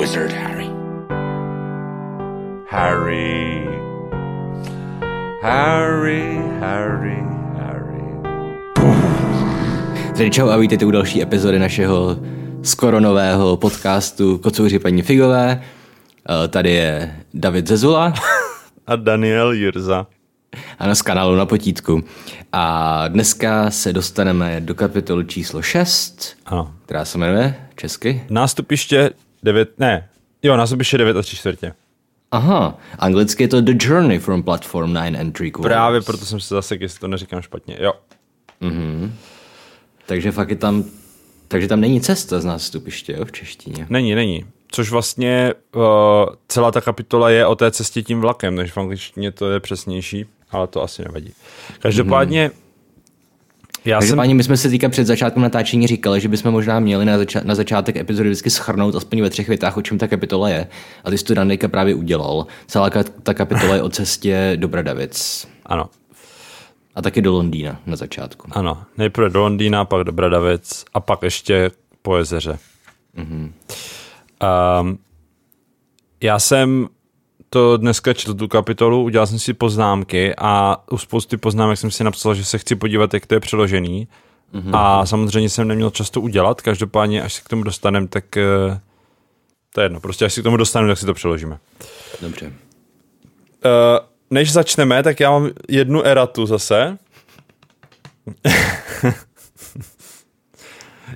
wizard, Harry. Harry. Harry, Harry, Harry. Takže čau a vítejte u další epizody našeho skoro nového podcastu Kocouři paní Figové. Tady je David Zezula. A Daniel Jurza. Ano, z kanálu Na potítku. A dneska se dostaneme do kapitolu číslo 6, ano, která se jmenuje česky Nástupiště 9 a 3 čtvrtě. Aha, anglicky je to The Journey from Platform 9 and 3 Quarters. Právě proto jsem se zasekl, jestli to neříkám špatně, jo. Mm-hmm. Takže fakt je tam, takže tam není cesta z nástupiště, jo, v češtině. Není. Což vlastně celá ta kapitola je o té cestě tím vlakem, takže v angličtině to je přesnější, ale to asi nevadí. Každopádně, my jsme se teďka před začátkem natáčení říkali, že bychom možná měli na začátek epizody vždycky shrnout aspoň ve 3 větách, o čem ta kapitola je. A ty jsi to Danejka právě udělal. Celá ta kapitola je o cestě do Bradavic. Ano. A taky do Londýna na začátku. Ano, nejprve do Londýna, pak do Bradavic a pak ještě po jezeře. Mhm. Já jsem to dneska četl tu kapitolu, udělal jsem si poznámky a u spousty poznámek jsem si napsal, že se chci podívat, jak to je přeložený, a samozřejmě jsem neměl čas to udělat, každopádně až se k tomu dostaneme, tak to je jedno, prostě až se k tomu dostaneme, tak si to přeložíme. Dobře. Než začneme, tak já mám jednu eratu zase.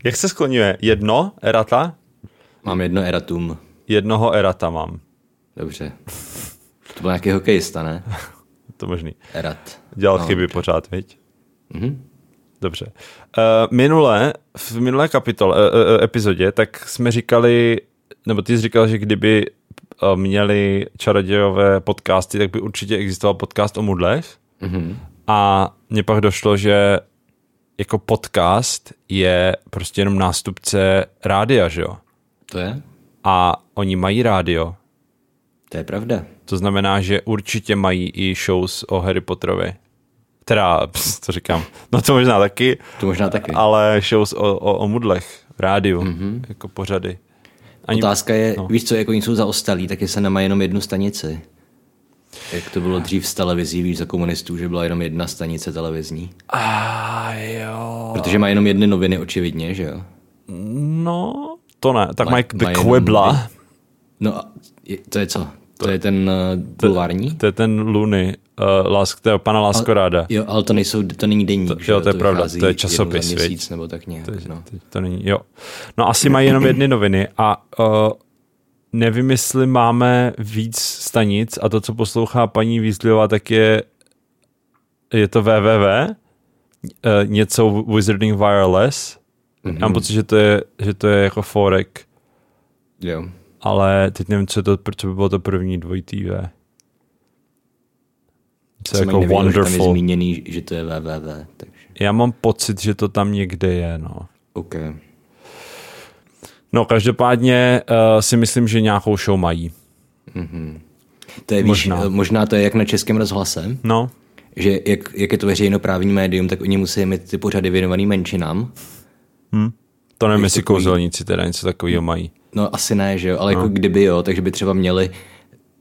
Jak se skloňuje? Jedno erata? Mám jedno eratum. Jednoho erata mám. Dobře. To byl nějaký hokejista, ne? To možný. Erat. Dělal chyby pořád, viď? Mhm. Dobře. V minulé epizodě, tak jsme říkali, nebo ty jsi říkal, že kdyby měli čarodějové podcasty, tak by určitě existoval podcast o mudlech. Mhm. A mně pak došlo, že jako podcast je prostě jenom nástupce rádia, že jo? To je? A oni mají rádio. To je pravda. To znamená, že určitě mají i shows o Harry Potterovi. Teda, co říkám, no to možná taky. To možná taky. Ale shows o mudlech v rádiu, jako pořady. Ani... Otázka je, víš co, jako oni jsou zaostalí, tak se nemají jenom jednu stanici. Jak to bylo dřív s televizí, víš, za komunistů, že byla jenom jedna stanice televizní. A jo. Protože mají jenom jedny noviny, očividně, že jo? No... To ne, tak mají The Quibla. No, to je co? To je ten bulvární? To je ten Luny, pana Láskoráda. Jo, ale to není deník. Jo, to je pravda, to je časopis. Měsíc, nebo tak nějak, to není, jo. No asi mají jenom jedny noviny a nevím, jestli máme víc stanic a to, co poslouchá paní Weasleyová, tak je to www, něco Wizarding Wireless. Mm-hmm. Mám pocit, že to je jako forek. Jo. Ale teď nevím, co by bylo to první dvojitý V. To je jako nevěděl, wonderful. Že tam je zmíněný, že to je www. Takže. Já mám pocit, že to tam někde je, no. OK. No, každopádně si myslím, že nějakou show mají. Mm-hmm. To je, možná to je jak na Českém rozhlase. No. Že jak je to veřejnoprávní médium, tak oni musí mít ty pořady věnovaný menšinám. To nevím, jestli kouzelníci teda něco takového mají. No asi ne, že jo, ale jako kdyby jo, takže by třeba měli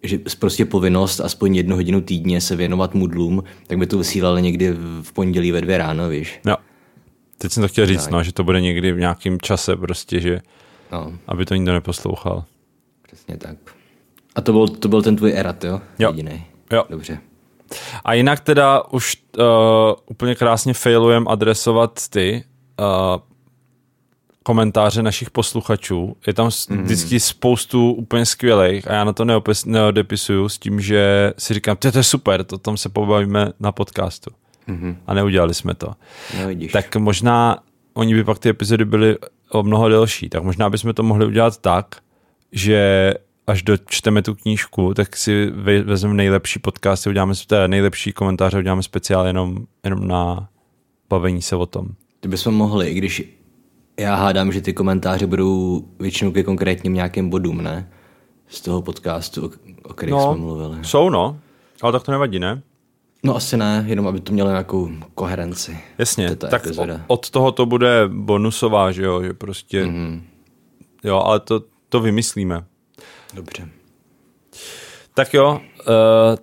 že prostě povinnost aspoň 1 hodinu týdně se věnovat mudlům, tak by to vysílali někdy v pondělí ve 2 ráno, víš. Jo, teď jsem to chtěl říct, že to bude někdy v nějakém čase prostě, že aby to nikdo neposlouchal. Přesně tak. A to byl ten tvůj erat, jo? Jedinej. Jo. Dobře. A jinak teda už úplně krásně failujem adresovat ty komentáře našich posluchačů. Je tam vždycky spoustu úplně skvělých a já na to neodepisuju s tím, že si říkám, to je super, o tom se pobavíme na podcastu. Mm-hmm. A neudělali jsme to. Nevidíš. Tak možná oni by pak ty epizody byly o mnoho delší, tak možná bychom to mohli udělat tak, že až dočteme tu knížku, tak si vezmeme nejlepší podcasty, uděláme nejlepší komentáře, uděláme speciál jenom na bavení se o tom. To bychom mohli, i když já hádám, že ty komentáře budou většinou ke konkrétním nějakým bodům, ne? Z toho podcastu, o kterých jsme mluvili. Jsou, ale tak to nevadí, ne? No asi ne, jenom aby to mělo nějakou koherenci. Jasně, tak od toho to bude bonusová, že jo, že prostě, jo, ale to vymyslíme. Dobře. Tak jo,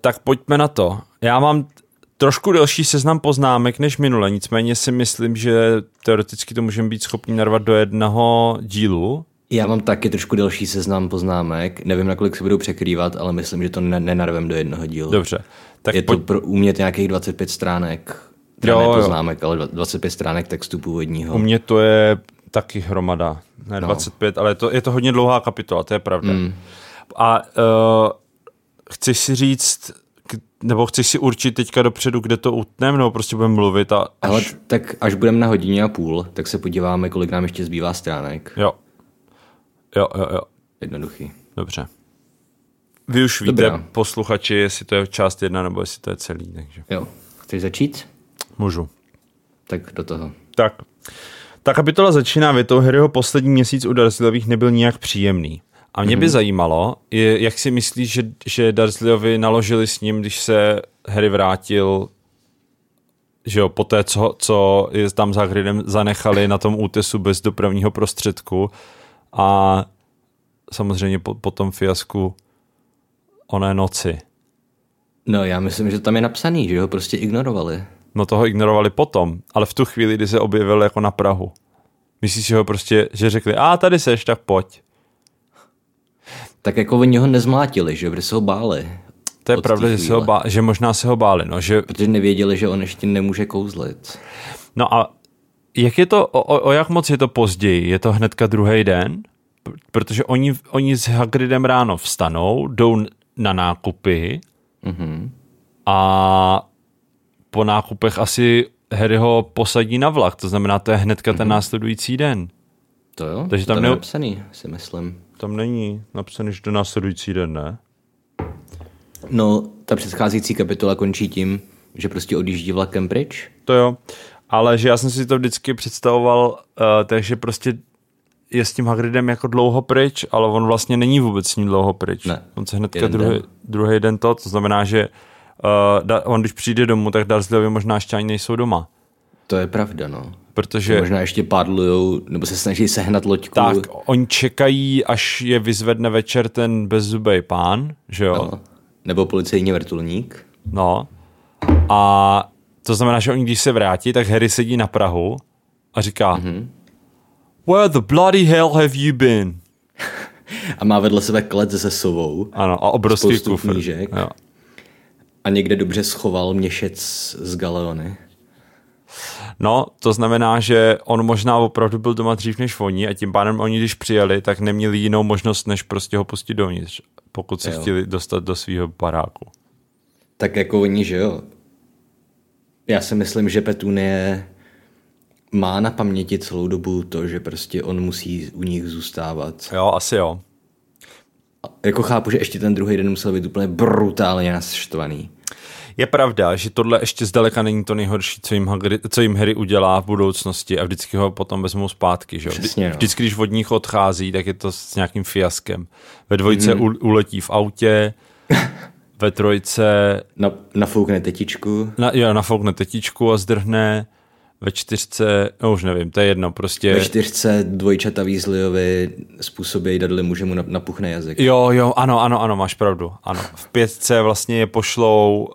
tak pojďme na to. Já mám trošku delší seznam poznámek než minule, nicméně si myslím, že teoreticky to můžeme být schopni narvat do jednoho dílu. Já mám taky trošku delší seznam poznámek, nevím, nakolik se budou překrývat, ale myslím, že to nenarvem do jednoho dílu. Dobře. Tak je to pro umět nějakých 25 stránek, jo, ne poznámek, ale 25 stránek textu původního. U mě to je taky hromada, ne 25, no. Ale je to hodně dlouhá kapitola, to je pravda. Mm. A chceš si říct, nebo chceš si určit teďka dopředu, kde to utneme, nebo prostě budeme mluvit a až... Ale tak až budeme na hodině a půl, tak se podíváme, kolik nám ještě zbývá stránek. Jo. Jednoduchý. Dobře. Vy už víte, posluchači, jestli to je část jedna, nebo jestli to je celý, takže... Jo. Chceš začít? Můžu. Tak do toho. Tak. Ta kapitola začíná větou: Harryho poslední měsíc u Dursleyových nebyl nijak příjemný. A mě by zajímalo, jak si myslíš, že Dursleyovi naložili s ním, když se Harry vrátil, že jo, poté, co je tam za Hagridem zanechali na tom útesu bez dopravního prostředku a samozřejmě po tom fiasku oné noci. No, já myslím, že tam je napsaný, že ho prostě ignorovali. No, toho ignorovali potom, ale v tu chvíli, kdy se objevil jako na prahu. Myslíš, že ho prostě, že řekli, tady seš, tak pojď. Tak jako oni ho nezmlátili, že? Protože se ho báli. To je pravda, že možná se ho báli. No, že... Protože nevěděli, že on ještě nemůže kouzlit. No a jak je to, o jak moc je to později? Je to hnedka druhý den? Protože oni s Hagridem ráno vstanou, jdou na nákupy a po nákupech asi Harry ho posadí na vlak. To znamená, to je hnedka ten následující den. To jo, takže tam je napsaný, si myslím. Tam není napsaný, že do následující den, ne? No, ta předcházející kapitola končí tím, že prostě odjíždí vlakem pryč. To jo, ale že já jsem si to vždycky představoval, takže prostě je s tím Hagridem jako dlouho pryč, ale on vlastně není vůbec s ním dlouho pryč. Ne. On se hnedka druhý den to znamená, že on když přijde domů, tak Dursleyovi možná ještě ani nejsou doma. To je pravda, no. Protože možná ještě pádlujou, nebo se snaží sehnat loďku. Tak, oni čekají, až je vyzvedne večer ten bezzubej pán, že jo? No. Nebo policejní vrtulník. No. A to znamená, že oni když se vrátí, tak Harry sedí na prahu a říká Where the bloody hell have you been? A má vedle sebe klec se sovou. Ano, a obrovský kufr. Jo. A někde dobře schoval měšec z galeony. No, to znamená, že on možná opravdu byl doma dřív než oni a tím pádem oni, když přijeli, tak neměli jinou možnost, než prostě ho pustit dovnitř, pokud se chtěli dostat do svého baráku. Tak jako oni, že jo. Já si myslím, že Petunie má na paměti celou dobu to, že prostě on musí u nich zůstávat. Jo, asi jo. Jako chápu, že ještě ten druhý den musel být úplně brutálně naštvaný. Je pravda, že tohle ještě zdaleka není to nejhorší, co jim Harry udělá v budoucnosti a vždycky ho potom vezmou zpátky. Že? Přesně, no. Vždycky, když od nich odchází, tak je to s nějakým fiaskem. Ve dvojce uletí v autě, ve trojce... Nafoukne tetičku. Nafoukne tetičku a zdrhne. Ve čtyřce, no už nevím, to je jedno, prostě... Ve čtyřce dvojčata Weasleyovi způsobí Dudleymu, že mu napuchne jazyk. Jo, ano, máš pravdu, ano. V pětce vlastně je pošlou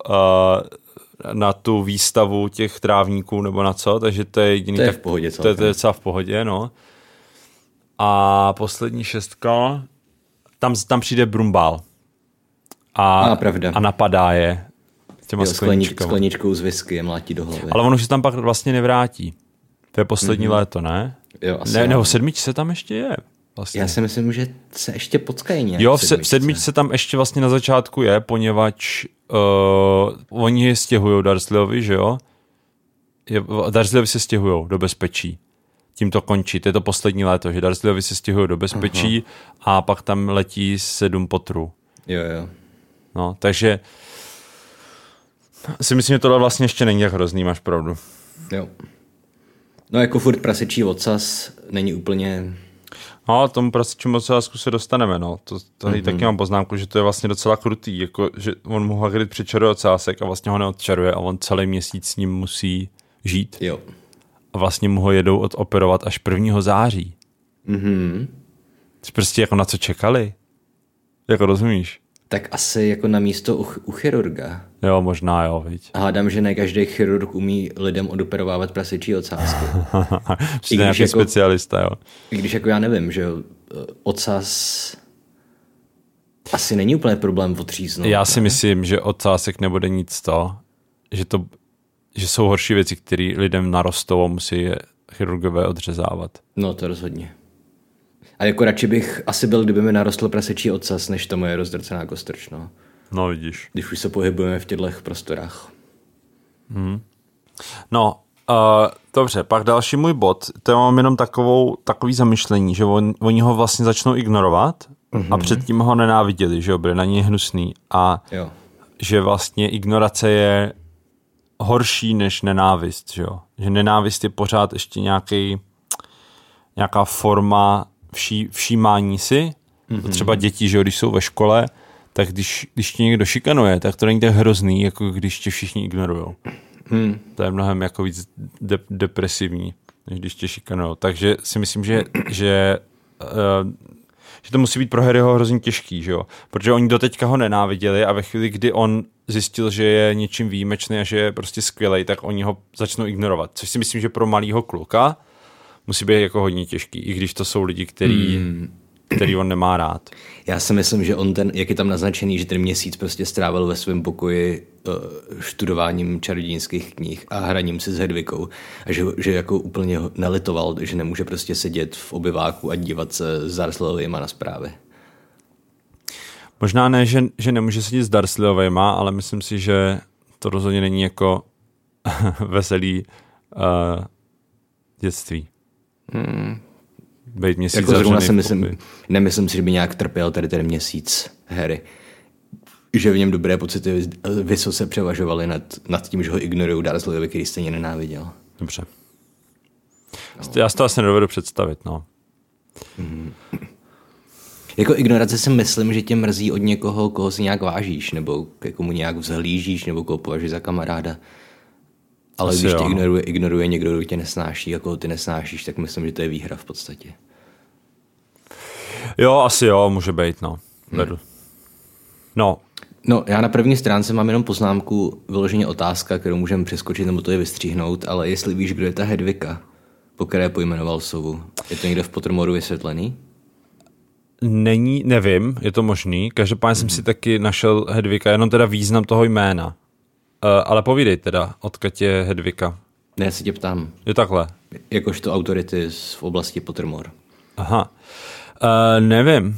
na tu výstavu těch trávníků nebo na co, takže to je jediný... To je v pohodě celkem. To je docela v pohodě, no. A poslední šestka, tam přijde Brumbal. A napadá je. Jo, skleničkou z whisky je mlátí do hlavy. Ale ono se tam pak vlastně nevrátí. To je poslední léto, ne? Jo, asi ne. Nebo v sedmičce tam ještě je. Vlastně. Já si myslím, že se ještě potkají nějak. Jo, v sedmičce tam ještě vlastně na začátku je, poněvadž oni je stěhují Dursleyovi, že jo? Dursleyovi se stěhují do bezpečí. Tím to končí. To je to poslední léto, že Dursleyovi se stěhují do bezpečí a pak tam letí 7 potrů. Jo. No, takže... si myslím, že tohle vlastně ještě není tak hrozný, máš pravdu. Jo. No jako furt prasečí ocas není úplně... No, tomu prasečímu ocasku se dostaneme, no. Tady taky mám poznámku, že to je vlastně docela krutý, jako, že on mu Hagrid přečaruje ocásek a vlastně ho neodčaruje a on celý měsíc s ním musí žít. Jo. A vlastně mu ho jedou odoperovat až 1. září. Prostě jako na co čekali. Jako rozumíš? Tak asi jako na místo u chirurga. Jo, možná jo, viď. A hádám, že ne každý chirurg umí lidem odoperovávat prasečí ocásky. Přijde nějaký jako specialista, jo. I když jako já nevím, že ocas asi není úplně problém odříznout. Já si myslím, že ocásek nebude nic to, že jsou horší věci, které lidem narostou a musí je chirurgové odřezávat. No to rozhodně. A jako radši bych asi byl, kdyby mi narostl prasečí ocas, než ta moje rozdrcená kostrč, no. No vidíš. Když už se pohybujeme v těchto prostorách. Hmm. No, dobře, pak další můj bod, to já mám jenom takový zamyšlení, že oni ho vlastně začnou ignorovat a předtím ho nenáviděli, že jo, byli na něj hnusný a jo. Že vlastně ignorace je horší než nenávist, že jo. Že nenávist je pořád ještě nějaká forma všímání si, třeba děti, že jo, když jsou ve škole, tak když tě někdo šikanuje, tak to není tak hrozný, jako když tě všichni ignorujou. To je mnohem jako víc depresivní, než když tě šikanujou. Takže si myslím, že to musí být pro Harryho hrozně těžký, že jo? Protože oni doteďka ho nenáviděli a ve chvíli, kdy on zjistil, že je něčím výjimečný a že je prostě skvělej, tak oni ho začnou ignorovat. Což si myslím, že pro malýho kluka musí být jako hodně těžký, i když to jsou lidi, který on nemá rád. Já si myslím, že on jak je tam naznačený, že ten měsíc prostě strávil ve svém pokoji študováním čarodějnických knih a hraním si s Hedvikou a že jako úplně nelitoval, že nemůže prostě sedět v obyváku a dívat se s Dursleyovejma na zprávy. Možná ne, že nemůže sedět s Dursleyovejma, ale myslím si, že to rozhodně není jako veselý dětství. Bejt měsíc jako zrovna nemyslím si, že by nějak trpěl tady ten měsíc Harry. Že v něm dobré pocity vysoce převažovaly nad tím, že ho ignorují Dursleyové, který stejně nenáviděl. Dobře. No. Já si to asi nedovedu představit, no. Jako ignorace si myslím, že tě mrzí od někoho, koho si nějak vážíš, nebo komu nějak vzhlížíš, nebo koho považuješ za kamaráda. Ale asi když tě ignoruje někdo, kdo tě nesnáší, jako ty nesnášíš, tak myslím, že to je výhra v podstatě. Jo, asi jo, může být, no. No, já na první stránce mám jenom poznámku, vyloženě otázka, kterou můžeme přeskočit, nebo to je vystříhnout, ale jestli víš, kdo je ta Hedvika, po které pojmenoval sovu, je to někde v Pottermoru vysvětlený? Není, nevím, je to možný, každopádně jsem si taky našel Hedvika, jenom teda význam toho jména. Ale povídej teda, odkud je Hedvika. Ne, já se tě ptám. Je takhle. Jakožto autority v oblasti Pottermore. Aha. Nevím.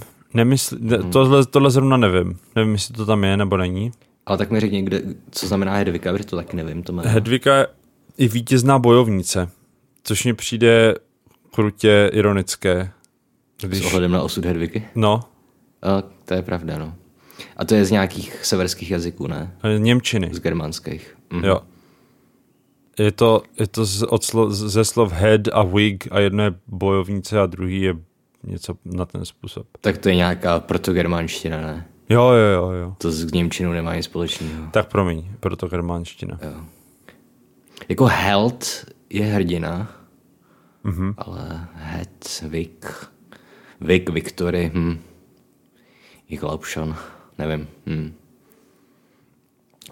Tohle zrovna nevím. Nevím, jestli to tam je nebo není. Ale tak mi řekni, co znamená Hedvika, protože to taky nevím. Hedvika je vítězná bojovnice, což mi přijde krutě ironické. S ohledem na osud Hedviky? No. To je pravda, no. A to je z nějakých severských jazyků, ne? Němčiny. Z germánských. Jo. Je to ze slov head a wig a jedno je bojovnice a druhý je něco na ten způsob. Tak to je nějaká protogermánština, ne? Jo. To s němčinou nemá nic společného. Tak promiň, protogermánština. Jo. Jako held je hrdina, ale head, wig, Victory, Jiglaupšon, nevím.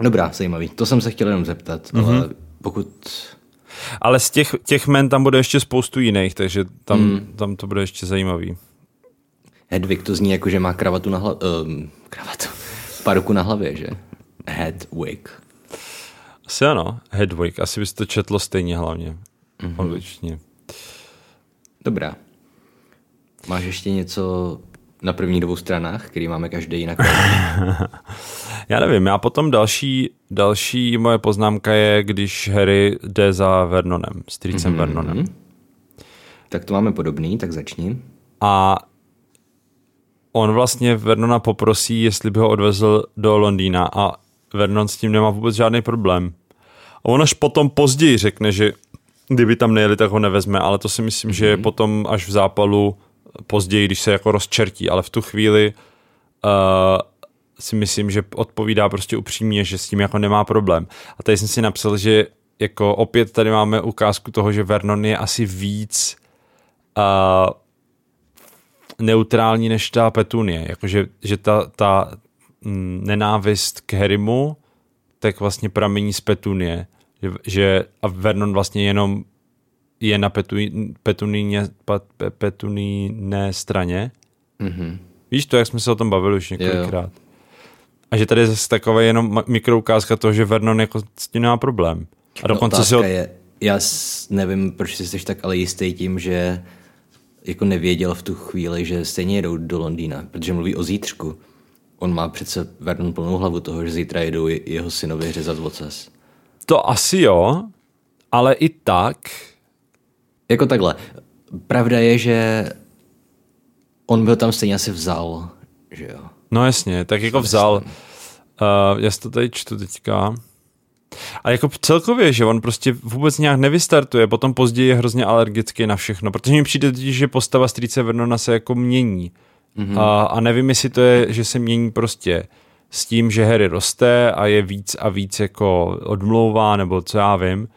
Dobrá, zajímavý. To jsem se chtěl jenom zeptat, ale pokud... Ale z těch jmen tam bude ještě spoustu jiných, takže tam to bude ještě zajímavý. Hedvig to zní jako, že má kravatu na hlavě, paruku na hlavě, že? Hedwig. Asi ano, Hedwig. Asi bys to četlo stejně hlavně. Angličtině. Dobrá. Máš ještě něco... Na prvních dvou stranách, který máme každý jinak. Já nevím, a potom další moje poznámka je, když Harry jde za Vernonem, strýcem Vernonem. Tak to máme podobný, tak začni. A on vlastně Vernona poprosí, jestli by ho odvezl do Londýna a Vernon s tím nemá vůbec žádný problém. A on až potom později řekne, že kdyby tam nejeli, tak ho nevezme, ale to si myslím, že je potom až v zápalu později, když se jako rozčertí, ale v tu chvíli si myslím, že odpovídá prostě upřímně, že s tím jako nemá problém. A tady jsem si napsal, že jako opět tady máme ukázku toho, že Vernon je asi víc neutrální než ta Petunie, jakože že ta nenávist k Harrymu tak vlastně pramení z Petunie, že a Vernon vlastně jenom je na Petunie straně. Mm-hmm. Víš to, jak jsme se o tom bavili už několikrát. Jo. A že tady je zase taková jenom mikroukázka toho, že Vernon jako s tím nemá problém. A dokonce no, já nevím, proč jsi tak ale jistý tím, že jako nevěděl v tu chvíli, že stejně jedou do Londýna, protože mluví o zítřku. On má přece Vernon plnou hlavu toho, že zítra jedou jeho synovi řezat voces. To asi jo, ale i tak... Jako takhle. Pravda je, že on byl tam stejně asi vzal, že jo? No jasně, tak jako vzal. Já si to tady čtu teďka. A jako celkově, že on prostě vůbec nějak nevystartuje, potom později je hrozně alergický na všechno, protože mi přijde, že postava strýce Vernona se jako mění. Mm-hmm. A nevím, jestli to je, že se mění prostě s tím, že Harry roste a je víc a víc jako odmlouvá, nebo co já vím.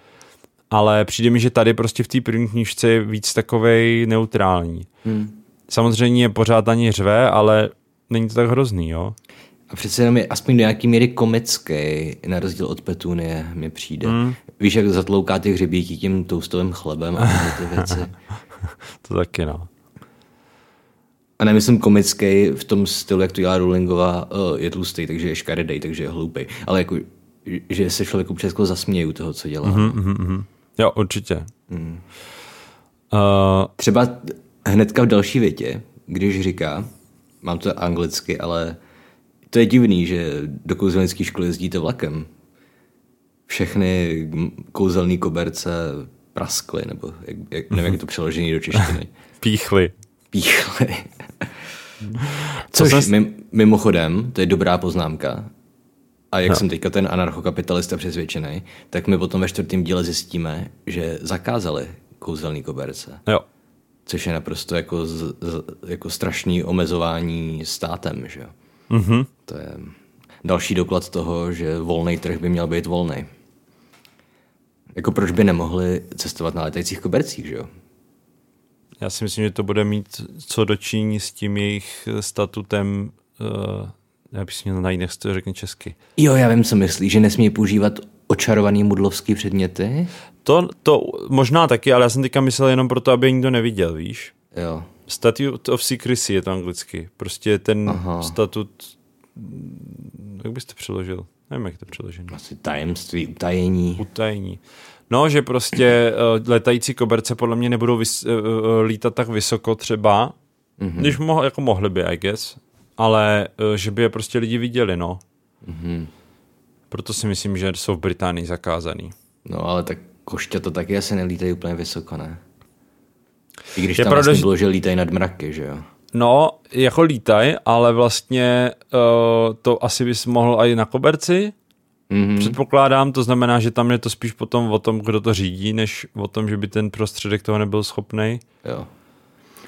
Ale přijde mi, že tady prostě v té první knížce je víc takovej neutrální. Mm. Samozřejmě je pořád ani řve, ale není to tak hrozný, jo? A přece jenom je aspoň do nějaký míry komický, na rozdíl od Petunie, mi přijde. Mm. Víš, jak zatlouká ty hřebíky tím toustovým chlebem a ty věci. To taky, no. A nemyslím komický v tom stylu, jak to dělá Rowlingová, je tlustý, takže je škaredej, takže je hloupej. Ale jako, že se člověku přesko zasmějí toho, co dělá. Jo, určitě. Mm. Třeba hnedka v další větě, když říká, mám to anglicky, ale to je divný, že do kouzelnické školy jezdíte vlakem. Všechny kouzelné koberce praskly, nebo jak, nevím, jak je to přeložení do češtiny. Píchly. Což mimochodem, to je dobrá poznámka. A jak jsem teďka ten anarchokapitalista přesvědčený, tak my potom ve 4. díle zjistíme, že zakázali kouzelný koberce. Jo. Což je naprosto jako, jako strašný omezování státem, že jo. Mm-hmm. To je další doklad toho, že volný trh by měl být volný. Jako proč by nemohli cestovat na letajících kobercích, že jo? Já si myslím, že to bude mít co dočiní s tím jejich statutem, já bych si měl najít, nech to řekne česky. Jo, já vím, co myslíš, že nesmí používat očarovaný mudlovský předměty? To možná taky, ale já jsem teďka myslel jenom proto, aby nikdo neviděl, víš? Jo. Statute of Secrecy je to anglicky. Prostě ten statut... Jak bys to přeložil? Nevím, jak to přeloženo. Asi tajemství, utajení. Utajení. No, že prostě letající koberce podle mě nebudou lítat tak vysoko třeba, když mohli by, I guess, ale že by je prostě lidi viděli, no. Mm-hmm. Proto si myslím, že jsou v Británii zakázaný. No, ale tak košťata taky asi nelítají úplně vysoko, ne? I když je tam pravda, vlastně bylo, že lítají nad mraky, že jo? No, jako lítaj, ale vlastně to asi bys mohl i na koberci. Mm-hmm. Předpokládám, to znamená, že tam je to spíš potom o tom, kdo to řídí, než o tom, že by ten prostředek toho nebyl schopnej. Jo.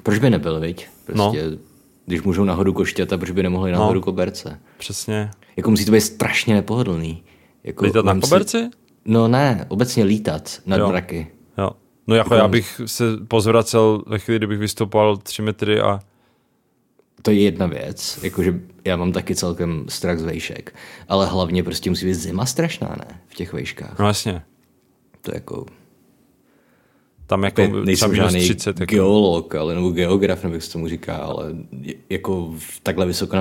Proč by nebyl, viď? Prostě, no. Když můžou nahodu košťata, proč by nemohli nahodu koberce? Přesně. Jako musí to být strašně nepohodlný. Jako, lítat na koberci? No ne, obecně lítat nad mraky. Jo. No jako já bych se pozvracel ve chvíli, kdybych vystupoval 3 metry a... To je jedna věc, jakože já mám taky celkem strach z vejšek, ale hlavně prostě musí být zima strašná, ne? V těch vejškách. No jasně. To jako... Tam jako... Nejsem žádný 30, geolog, ale, nebo geograf, nebo jak se tomu říká, ale jako takhle vysoko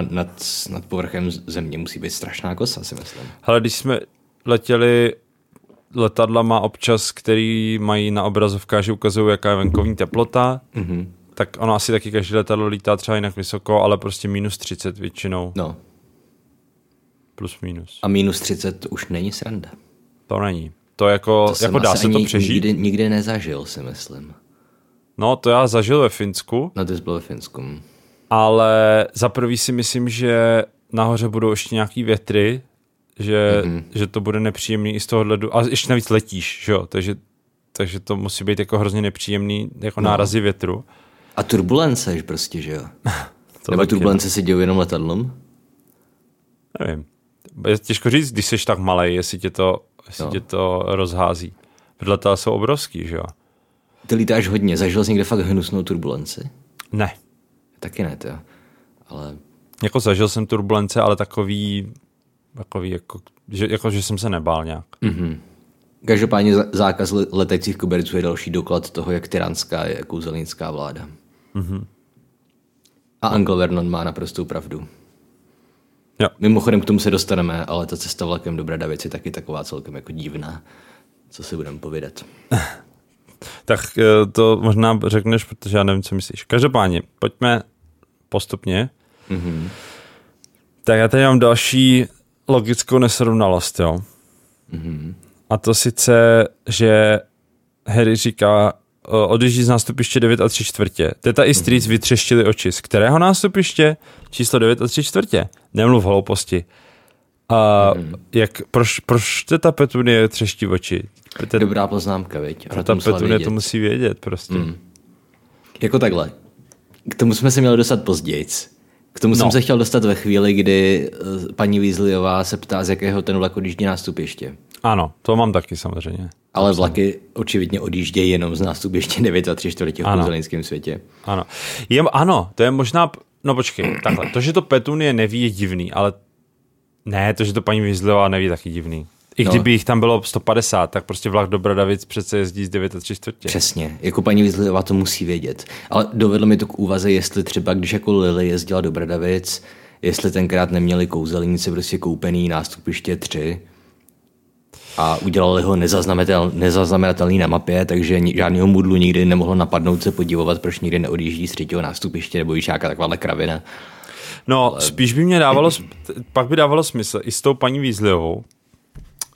nad povrchem země musí být strašná kosa, si myslím. Hele, když jsme letěli... letadla má občas, který mají na obrazovkách, že ukazují, jaká je venkovní teplota, tak ono asi taky každý letadlo lítá třeba jinak vysoko, ale prostě -30 většinou. No. Plus minus. A -30 už není sranda. To není. To jako, to jako dá se to přežít. Nikdy nezažil, si myslím. No, to já zažil ve Finsku. No, to jsi byl ve Finsku. Ale za prvý si myslím, že nahoře budou ještě nějaký větry, že to bude nepříjemný i z toho hledu. A ještě navíc letíš, že jo? Takže to musí být jako hrozně nepříjemný, jako nárazy větru. A turbulence prostě, že jo? Nebo turbulence se dějí jenom letadlům? Nevím. Je těžko říct, když jsi tak malej, jestli tě to rozhází. Letadla jsou obrovský, že jo? Ty lítáš hodně. Zažil jsi někde fakt hnusnou turbulenci? Ne. Taky ne, to. Ale... Jako zažil jsem turbulence, ale takový že jsem se nebál nějak. Mm-hmm. Každopádně zákaz letících koberců je další doklad toho, jak tyranská je kouzelnická vláda. Mm-hmm. A Uncle Vernon má naprostou pravdu. Jo. Mimochodem k tomu se dostaneme, ale ta cesta vlakem do Bradavic je taky taková celkem jako divná. Co si budeme povědat? Tak to možná řekneš, protože já nevím, co myslíš. Každopádně, pojďme postupně. Mm-hmm. Tak já tady mám další logickou nesrovnalost, jo. Mm-hmm. A to sice, že Harry říká, odjíždí z nástupiště 9 a 3 čtvrtě. Teta i strýc vytřeštili oči. Z kterého nástupiště? Číslo 9 a 3 čtvrtě. Nemluv hlouposti. A jak, proč teta Petunie třeští oči? Dobrá poznámka, viď? Teta Petunie to musí vědět prostě. Mm. Jako takhle. K tomu jsme se měli dostat pozdějc. K tomu jsem se chtěl dostat ve chvíli, kdy paní Weasleyová se ptá, z jakého ten vlak odjíždí nástupiště. Ano, to mám taky samozřejmě. Ale vlaky očividně odjíždějí jenom z nástupiště 9 a 3 čtvrtě v kouzelnickém světě. Ano. To je možná... No počkej, takhle. To, že to Petunie neví, je divný, ale ne, to, že to paní Weasleyová neví, taky divný. I kdyby jich tam bylo 150, tak prostě vlak do Bradavic přece jezdí z 9 a 3 čtvrtě. Přesně, jako paní Weasleyová to musí vědět. Ale dovedlo mi to k úvaze, jestli třeba, když jako Lily jezdila do Bradavic, jestli tenkrát neměli kouzelníci prostě koupený nástupiště 3 a udělali ho nezaznamenatelný na mapě, takže žádného mudlu nikdy nemohlo napadnout se podivovat, proč nikdy neodjíždí z třetího nástupiště nebo jižáka, takováhle kravina. No, ale... spíš by mě dávalo, pak by dávalo smysl i s tou paní Weasleyovou,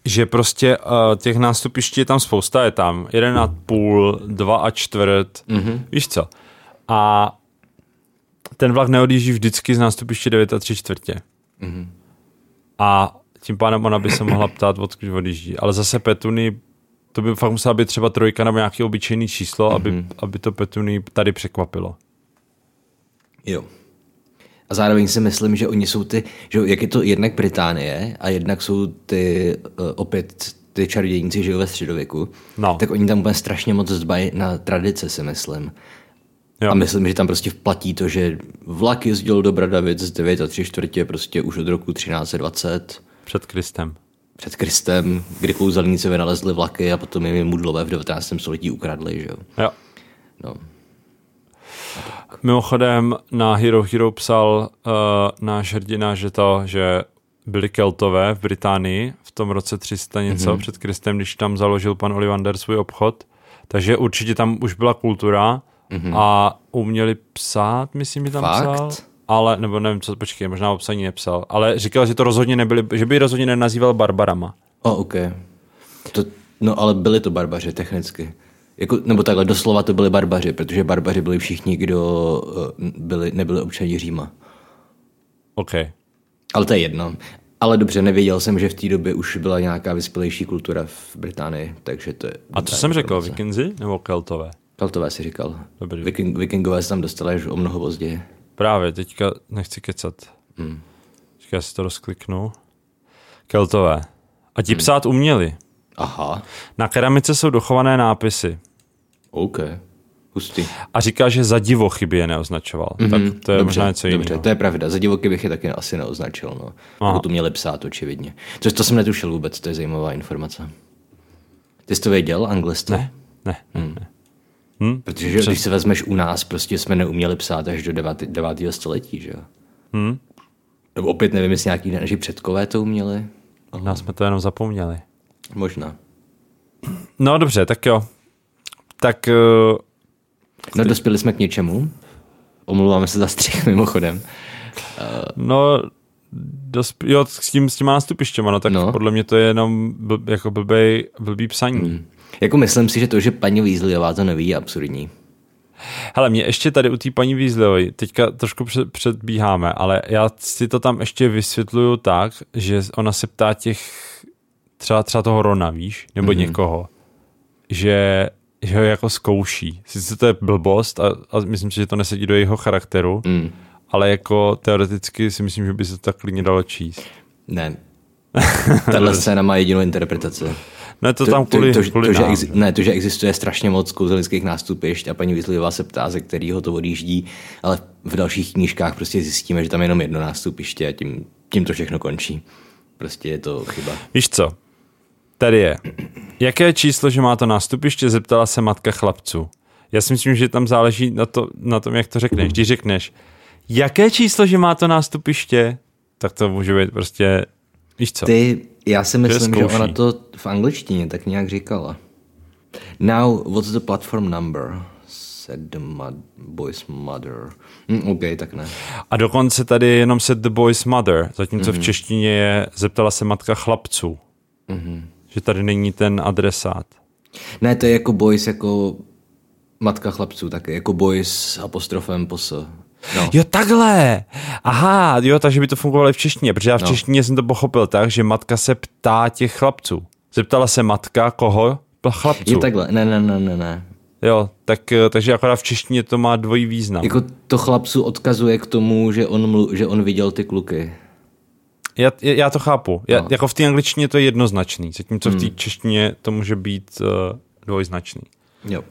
že prostě těch nástupiští je tam spousta, je tam 1,5, 2,25, víš co? A ten vlak neodjíždí vždycky z nástupiště 9,75. Mm-hmm. A tím pádem ona by se mohla ptát, odkud odjíždí. Ale zase Petuny, to by fakt musela být třeba trojka nebo nějaké obyčejné číslo, aby to Petuny tady překvapilo. Jo. A zároveň si myslím, že oni jsou ty, že jak je to jednak Británie a jednak jsou ty opět ty čarodějníci žijou ve středověku, tak oni tam úplně strašně moc dbají na tradice, si myslím. Jo. A myslím, že tam prostě platí to, že vlak jezdil do Bradavic z 9 a 3 čtvrtě prostě už od roku 1320. Před Kristem, kdy kouzelníci vynalezli vlaky a potom jim mudlové v 19. století ukradli, že jo? Jo. No. Mimochodem na Hero Hero psal náš hrdina, že byli Keltové v Británii v tom roce 300 něco před Kristem, když tam založil pan Ollivander svůj obchod, takže určitě tam už byla kultura a uměli psát, myslím, že tam psal. Ale, nebo nevím, co, počkej, možná o psaní nepsal, ale říkal, že to rozhodně nebyli, že by rozhodně nenazýval barbarama. Okay. No ale byli to barbaři technicky. Jako, nebo takhle, doslova to byli barbaři, protože barbaři byli všichni, kdo nebyli občané Říma. OK. Ale to je jedno. Ale dobře, nevěděl jsem, že v té době už byla nějaká vyspělejší kultura v Británii, takže to je... A co jsem řekl, Vikinzi nebo Keltové? Keltové si říkal. Dobrý. Vikingové se tam dostali už o mnoho později. Právě, teďka nechci kecat. Teďka si to rozkliknu. Keltové. A ti psát uměli. Aha. Na keramice jsou dochované nápisy. OK. Hustý. A říká, že za divochyby je neoznačoval. Tak to je dobře, možná něco jiného. Dobře, to je pravda. Za divochyby je taky asi neoznačil. No. Pokud uměli psát, očividně. Což to jsem netušil vůbec, to je zajímavá informace. Ty jsi to věděl, anglicky? Ne. Protože když se vezmeš u nás, prostě jsme neuměli psát až do 9. století, že jo? Nebo opět nevím, jestli nějaký naši předkové to uměli. Nás jsme to jenom zapomněli. Možná. No dobře, tak jo. Tak... No dospěli jsme k něčemu. Omlouváme se za střih mimochodem. No... Jo, s těma nástupištěma, no tak podle mě to je jenom blbý psaní. Jako myslím si, že to, že paní Weasleyová to neví, je absurdní. Hele, mě ještě tady u té paní Weasleyové, teďka trošku předbíháme, ale já si to tam ještě vysvětluju tak, že ona se ptá třeba toho Rona, víš, nebo někoho, že ho jako zkouší. Sice to je blbost a myslím si, že to nesedí do jeho charakteru, ale jako teoreticky si myslím, že by se to tak klidně dalo číst. Ne. Tahle scéna má jedinou interpretaci. Ne, to tam kvůli nám. Ne, to, že existuje strašně moc kouzelnických nástupišť a paní Weasleyová se ptá, ze kterého to odjíždí, ale v dalších knížkách prostě zjistíme, že tam je jenom jedno nástupiště a tím to všechno končí. Prostě je to chyba. Víš co? Tady je. Jaké číslo, že má to nástupiště, zeptala se matka chlapců. Já si myslím, že tam záleží na tom, jak to řekneš. Když řekneš, jaké číslo, že má to nástupiště, tak to může být prostě, víš co? Já si myslím, že ona to v angličtině tak nějak říkala. Now, what's the platform number? Said the boy's mother. OK, tak ne. A dokonce tady je jenom said the boy's mother, zatímco v češtině je zeptala se matka chlapců. Mm-hmm. Že tady není ten adresát. Ne, to je jako boys, jako matka chlapců taky, jako boys s apostrofem pos. No. Jo, takhle. Aha, jo, takže by to fungovalo i v češtině, protože já v češtině jsem to pochopil tak, že matka se ptá těch chlapců. Zeptala se matka koho? Chlapců. Je takhle, ne. Jo, takže akorát v češtině to má dvojí význam. Jako to chlapců odkazuje k tomu, že on viděl ty kluky. Já to chápu. Jako v té angličtině to je jednoznačný, zatímco v té češtině to může být dvojznačný. Jo.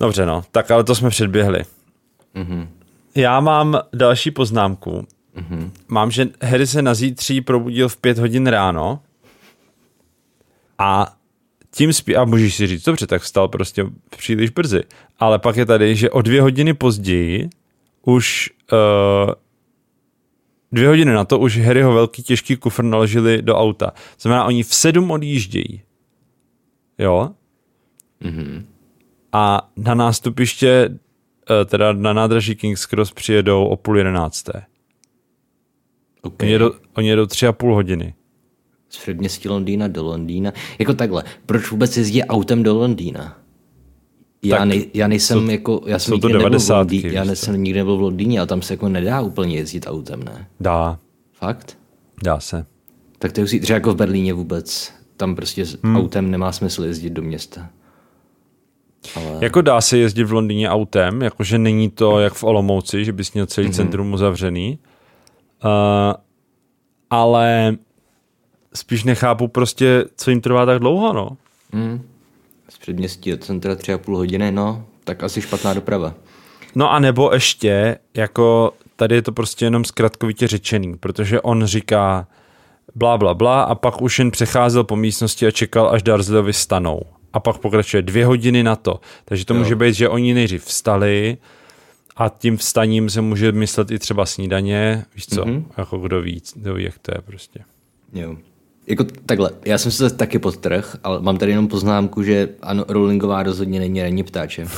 Dobře, no. Tak ale to jsme předběhli. Mm-hmm. Já mám další poznámku. Mm-hmm. Mám, že Harry se na zítří probudil v 5 hodin ráno a tím spí... A můžeš si říct, dobře, tak vstal prostě příliš brzy. Ale pak je tady, že o 2 hodiny později už... 2 hodiny na to už Harryho velký těžký kufr naložili do auta. Znamená, oni v 7 odjíždějí. Jo? Mm-hmm. A na nástupiště, teda na nádraží King's Cross přijedou o 10:30. Okay. Oni jedou 3,5 hodiny. Z předměstí Londýna do Londýna. Jako takhle, proč vůbec jezdí autem do Londýna? Já jsem nikdy nebyl v Londýně, ale tam se jako nedá úplně jezdit autem, ne? Dá. Fakt? Dá se. Tak to je už třeba jako v Berlíně vůbec. Tam prostě autem nemá smysl jezdit do města. Ale... Jako dá se jezdit v Londýně autem, jakože není to jak v Olomouci, že bys měl celý centrum uzavřený. Ale spíš nechápu prostě, co jim trvá tak dlouho, no. Z předměstí do centra 3,5 hodiny, no, tak asi špatná doprava. No a nebo ještě, jako tady je to prostě jenom zkratkovitě řečený, protože on říká blá, blá, blá a pak už jen přecházel po místnosti a čekal, až Dursleyovi stanou. A pak pokračuje 2 hodiny na to. Takže to může být, že oni nejdřív vstali a tím vstaním se může myslet i třeba snídaně, víš co, jako kdo ví, jak to je prostě. Jo. Jako takhle, já jsem se taky podtrhl, ale mám tady jenom poznámku, že ano, Rowlingová rozhodně není ranní ptáče.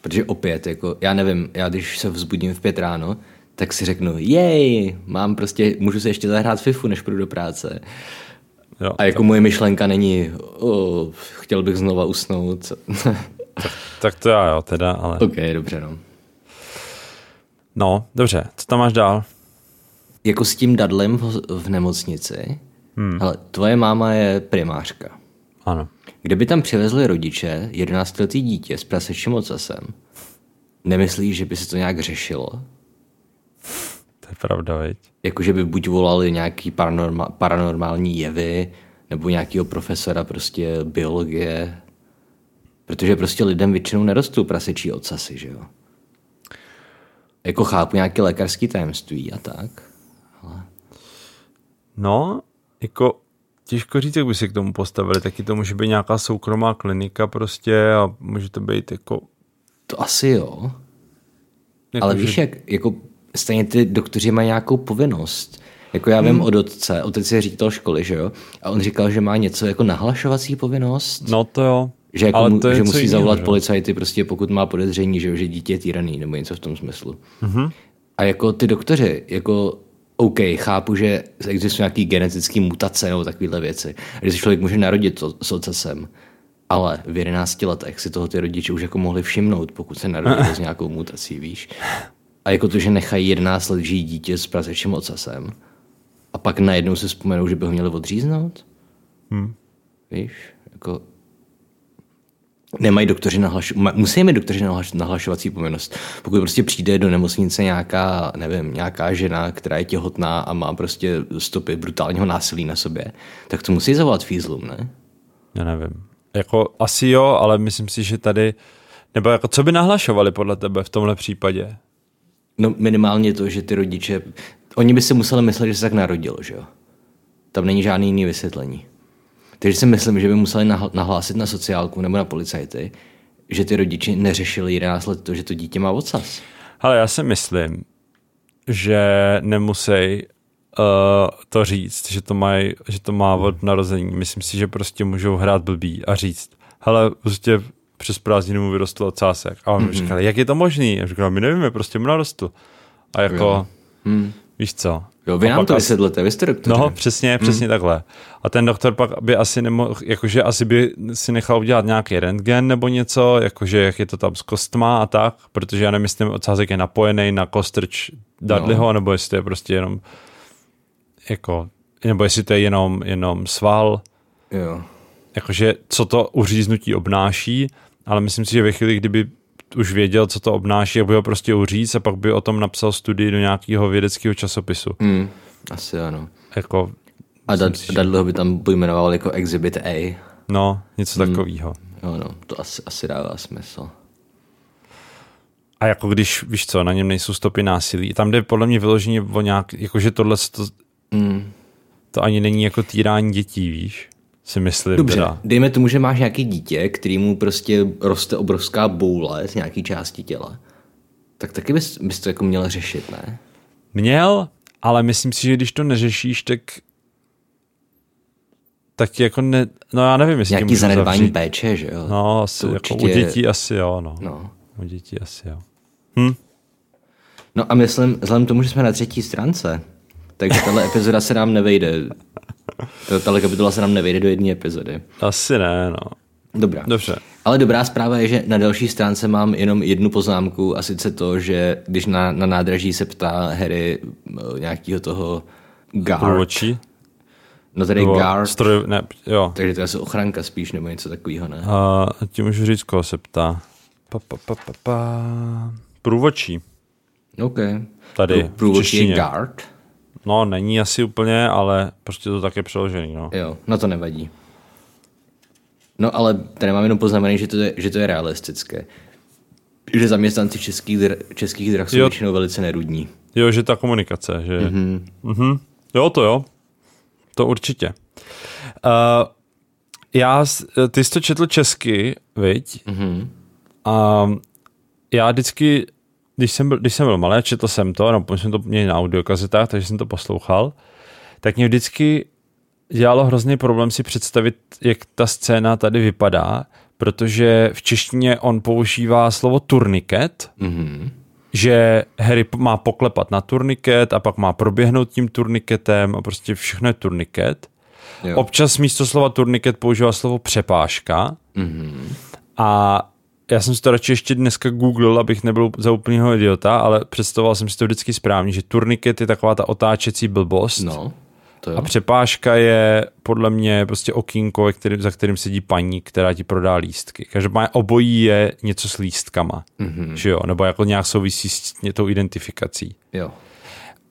Protože opět, jako, já nevím, já když se vzbudím v 5 ráno, tak si řeknu, jej, mám prostě, můžu se ještě zahrát fifu, než půjdu do práce. Jo, a jako moje myšlenka není, chtěl bych znova usnout. tak to já jo, teda, ale... OK, dobře, no. No, dobře, co tam máš dál? Jako s tím Dudleym v nemocnici... Ale tvoje máma je primářka. Ano. Kdyby tam přivezli rodiče 11letý dítě s prasečím ocasem, nemyslíš, že by se to nějak řešilo? To je pravda, veď? Jako, že by buď volali nějaký paranormální jevy, nebo nějakého profesora prostě biologie, protože prostě lidem většinou nerostou prasečí ocasy, že jo? Jako chápu nějaké lékařské tajemství a tak. Ale... No... Jako těžko říct, jak by se k tomu postavili, taky to může být nějaká soukromá klinika prostě a může to být jako... To asi jo, jako, ale víš, že... jak jako stejně ty doktoři mají nějakou povinnost. Jako já vím od otce, otec je ředitel školy, že jo, a on říkal, že má něco jako nahlašovací povinnost. No to jo. Že, jako že musí jiného, zavolat policajty prostě, pokud má podezření, že dítě je týraný nebo něco v tom smyslu. Mm-hmm. A jako ty doktoři, jako... OK, chápu, že existují nějaké genetické mutace nebo takovéhle věci. Že se člověk může narodit s ocasem, ale v 11 letech si toho ty rodiče už jako mohli všimnout, pokud se narodili s nějakou mutací, víš. A jako to, že nechají 11 let žít dítě s prasečím ocasem a pak najednou se vzpomenou, že by ho měli odříznout. Víš, jako... nemají doktoři musí mít doktoři nahlašovací povinnost. Pokud prostě přijde do nemocnice nějaká žena, která je těhotná a má prostě stopy brutálního násilí na sobě, tak to musí zavolat Weasleym, ne? Já nevím. Jako asi jo, ale myslím si, že tady... Nebo jako co by nahlašovali podle tebe v tomhle případě? No minimálně to, že ty rodiče... Oni by si museli myslet, že se tak narodilo, že jo? Tam není žádný jiný vysvětlení. Takže si myslím, že by museli nahlásit na sociálku nebo na policajty, že ty rodiči neřešili 11 let to, že to dítě má ocas. Ale já si myslím, že nemusí to říct, že to má od narození. Myslím si, že prostě můžou hrát blbý a říct, hele, prostě přes prázdninu mu vyrostl ocásek. A on mi říkal, jak je to možný? A říkal, my nevíme, prostě mu narostl. A jako, víš co... Jo, vy nám to vysvětlete, vy jste doktor. No, přesně takhle. A ten doktor pak by asi nemohl, jakože asi by si nechal udělat nějaký rentgen nebo něco, jakože jak je to tam s kostma a tak, protože já nemyslím, ocázek je napojený na kostrč Dudleyho, no. Nebo jestli to je prostě jenom jako, nebo jestli to je jenom sval. Jo. Jakože co to uříznutí obnáší, ale myslím si, že ve chvíli, kdyby už věděl, co to obnáší, a by ho prostě uříct a pak by o tom napsal studii do nějakého vědeckého časopisu. Asi ano. Jako, a Dudleyho by tam pojmenoval jako Exhibit A. No, něco takového. No, to asi dává smysl. A jako když, víš co, na něm nejsou stopy násilí. Tam jde podle mě vyloženě o nějak, jakože tohle to ani není jako týrání dětí, víš? Si myslím, dobře, teda. Dejme tomu, že máš nějaký dítě, kterému prostě roste obrovská boule z nějaký části těla. Tak taky bys to jako měl řešit, ne? Měl, ale myslím si, že když to neřešíš, tak jako ne... No já nevím, jestli nějaký zanedbání péče, že jo? No, asi, to určitě... jako u dětí asi jo, no. U dětí asi jo. No a myslím, vzhledem tomu, že jsme na 3. stránce, takže tahle epizoda se nám nevejde... Tato kapitola se nám nevejde do jedné epizody. Asi ne, no. Dobrá. Dobře. Ale dobrá zpráva je, že na další stránce mám jenom jednu poznámku a sice to, že když na nádraží se ptá Harry nějakého toho guard. Průvodčí? No tady guard. Jo. Takže to je asi ochranka spíš nebo něco takového, ne? A ti můžu říct, koho se ptá. Průvodčí. OK. Tady průvodčí je guard. No, není asi úplně, ale prostě to také přeložený, no. Jo, no to nevadí. No, ale tady mám jenom poznamený, že to je realistické. Že zaměstnanci českých drah jsou většinou velice nerudní. Jo, že ta komunikace, že... Jo. To určitě. Ty jsi to četl česky, viď? A já vždycky... Když jsem byl malý, četl jsem to, nebo jsme to měli na audiokazetách, takže jsem to poslouchal, tak mě vždycky dělalo hrozný problém si představit, jak ta scéna tady vypadá, protože v češtině on používá slovo turniket, že Harry má poklepat na turniket a pak má proběhnout tím turniketem a prostě všechno je turniket. Jo. Občas místo slova turniket používá slovo přepážka a já jsem si to radši ještě dneska googlil, abych nebyl za úplného idiota, ale představoval jsem si to vždycky správně, že turniket je taková ta otáčecí blbost a přepážka je podle mě prostě okýnko, za kterým sedí paní, která ti prodá lístky. Každopádně obojí je něco s lístkama, že jo? Nebo jako nějak souvisí s tou identifikací. Jo.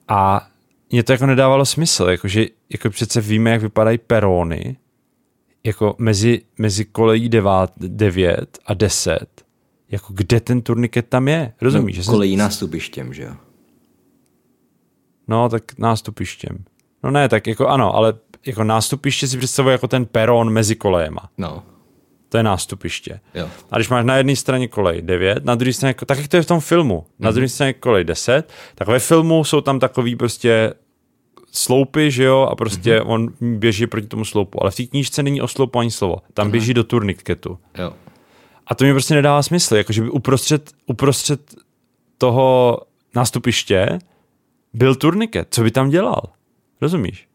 A mě to jako nedávalo smysl, jakože jako přece víme, jak vypadají perony, jako mezi kolejí 9 a 10, jako kde ten turniket tam je, rozumíš? No, kolejí nástupištěm, že jo? No, tak nástupištěm. No ne, tak jako ano, ale jako nástupiště si představuje jako ten perón mezi kolejema. No. To je nástupiště. Jo. A když máš na jedné straně kolej 9, na druhé straně, tak jak to je v tom filmu, na druhé straně kolej 10, tak ve filmu jsou tam takový prostě sloupy, že jo, a prostě on běží proti tomu sloupu, ale v té knížce není o sloupu ani slovo, tam běží do turniketu. Jo. A to mi prostě nedává smysl, jakože by uprostřed toho nástupiště byl turniket, co by tam dělal, rozumíš?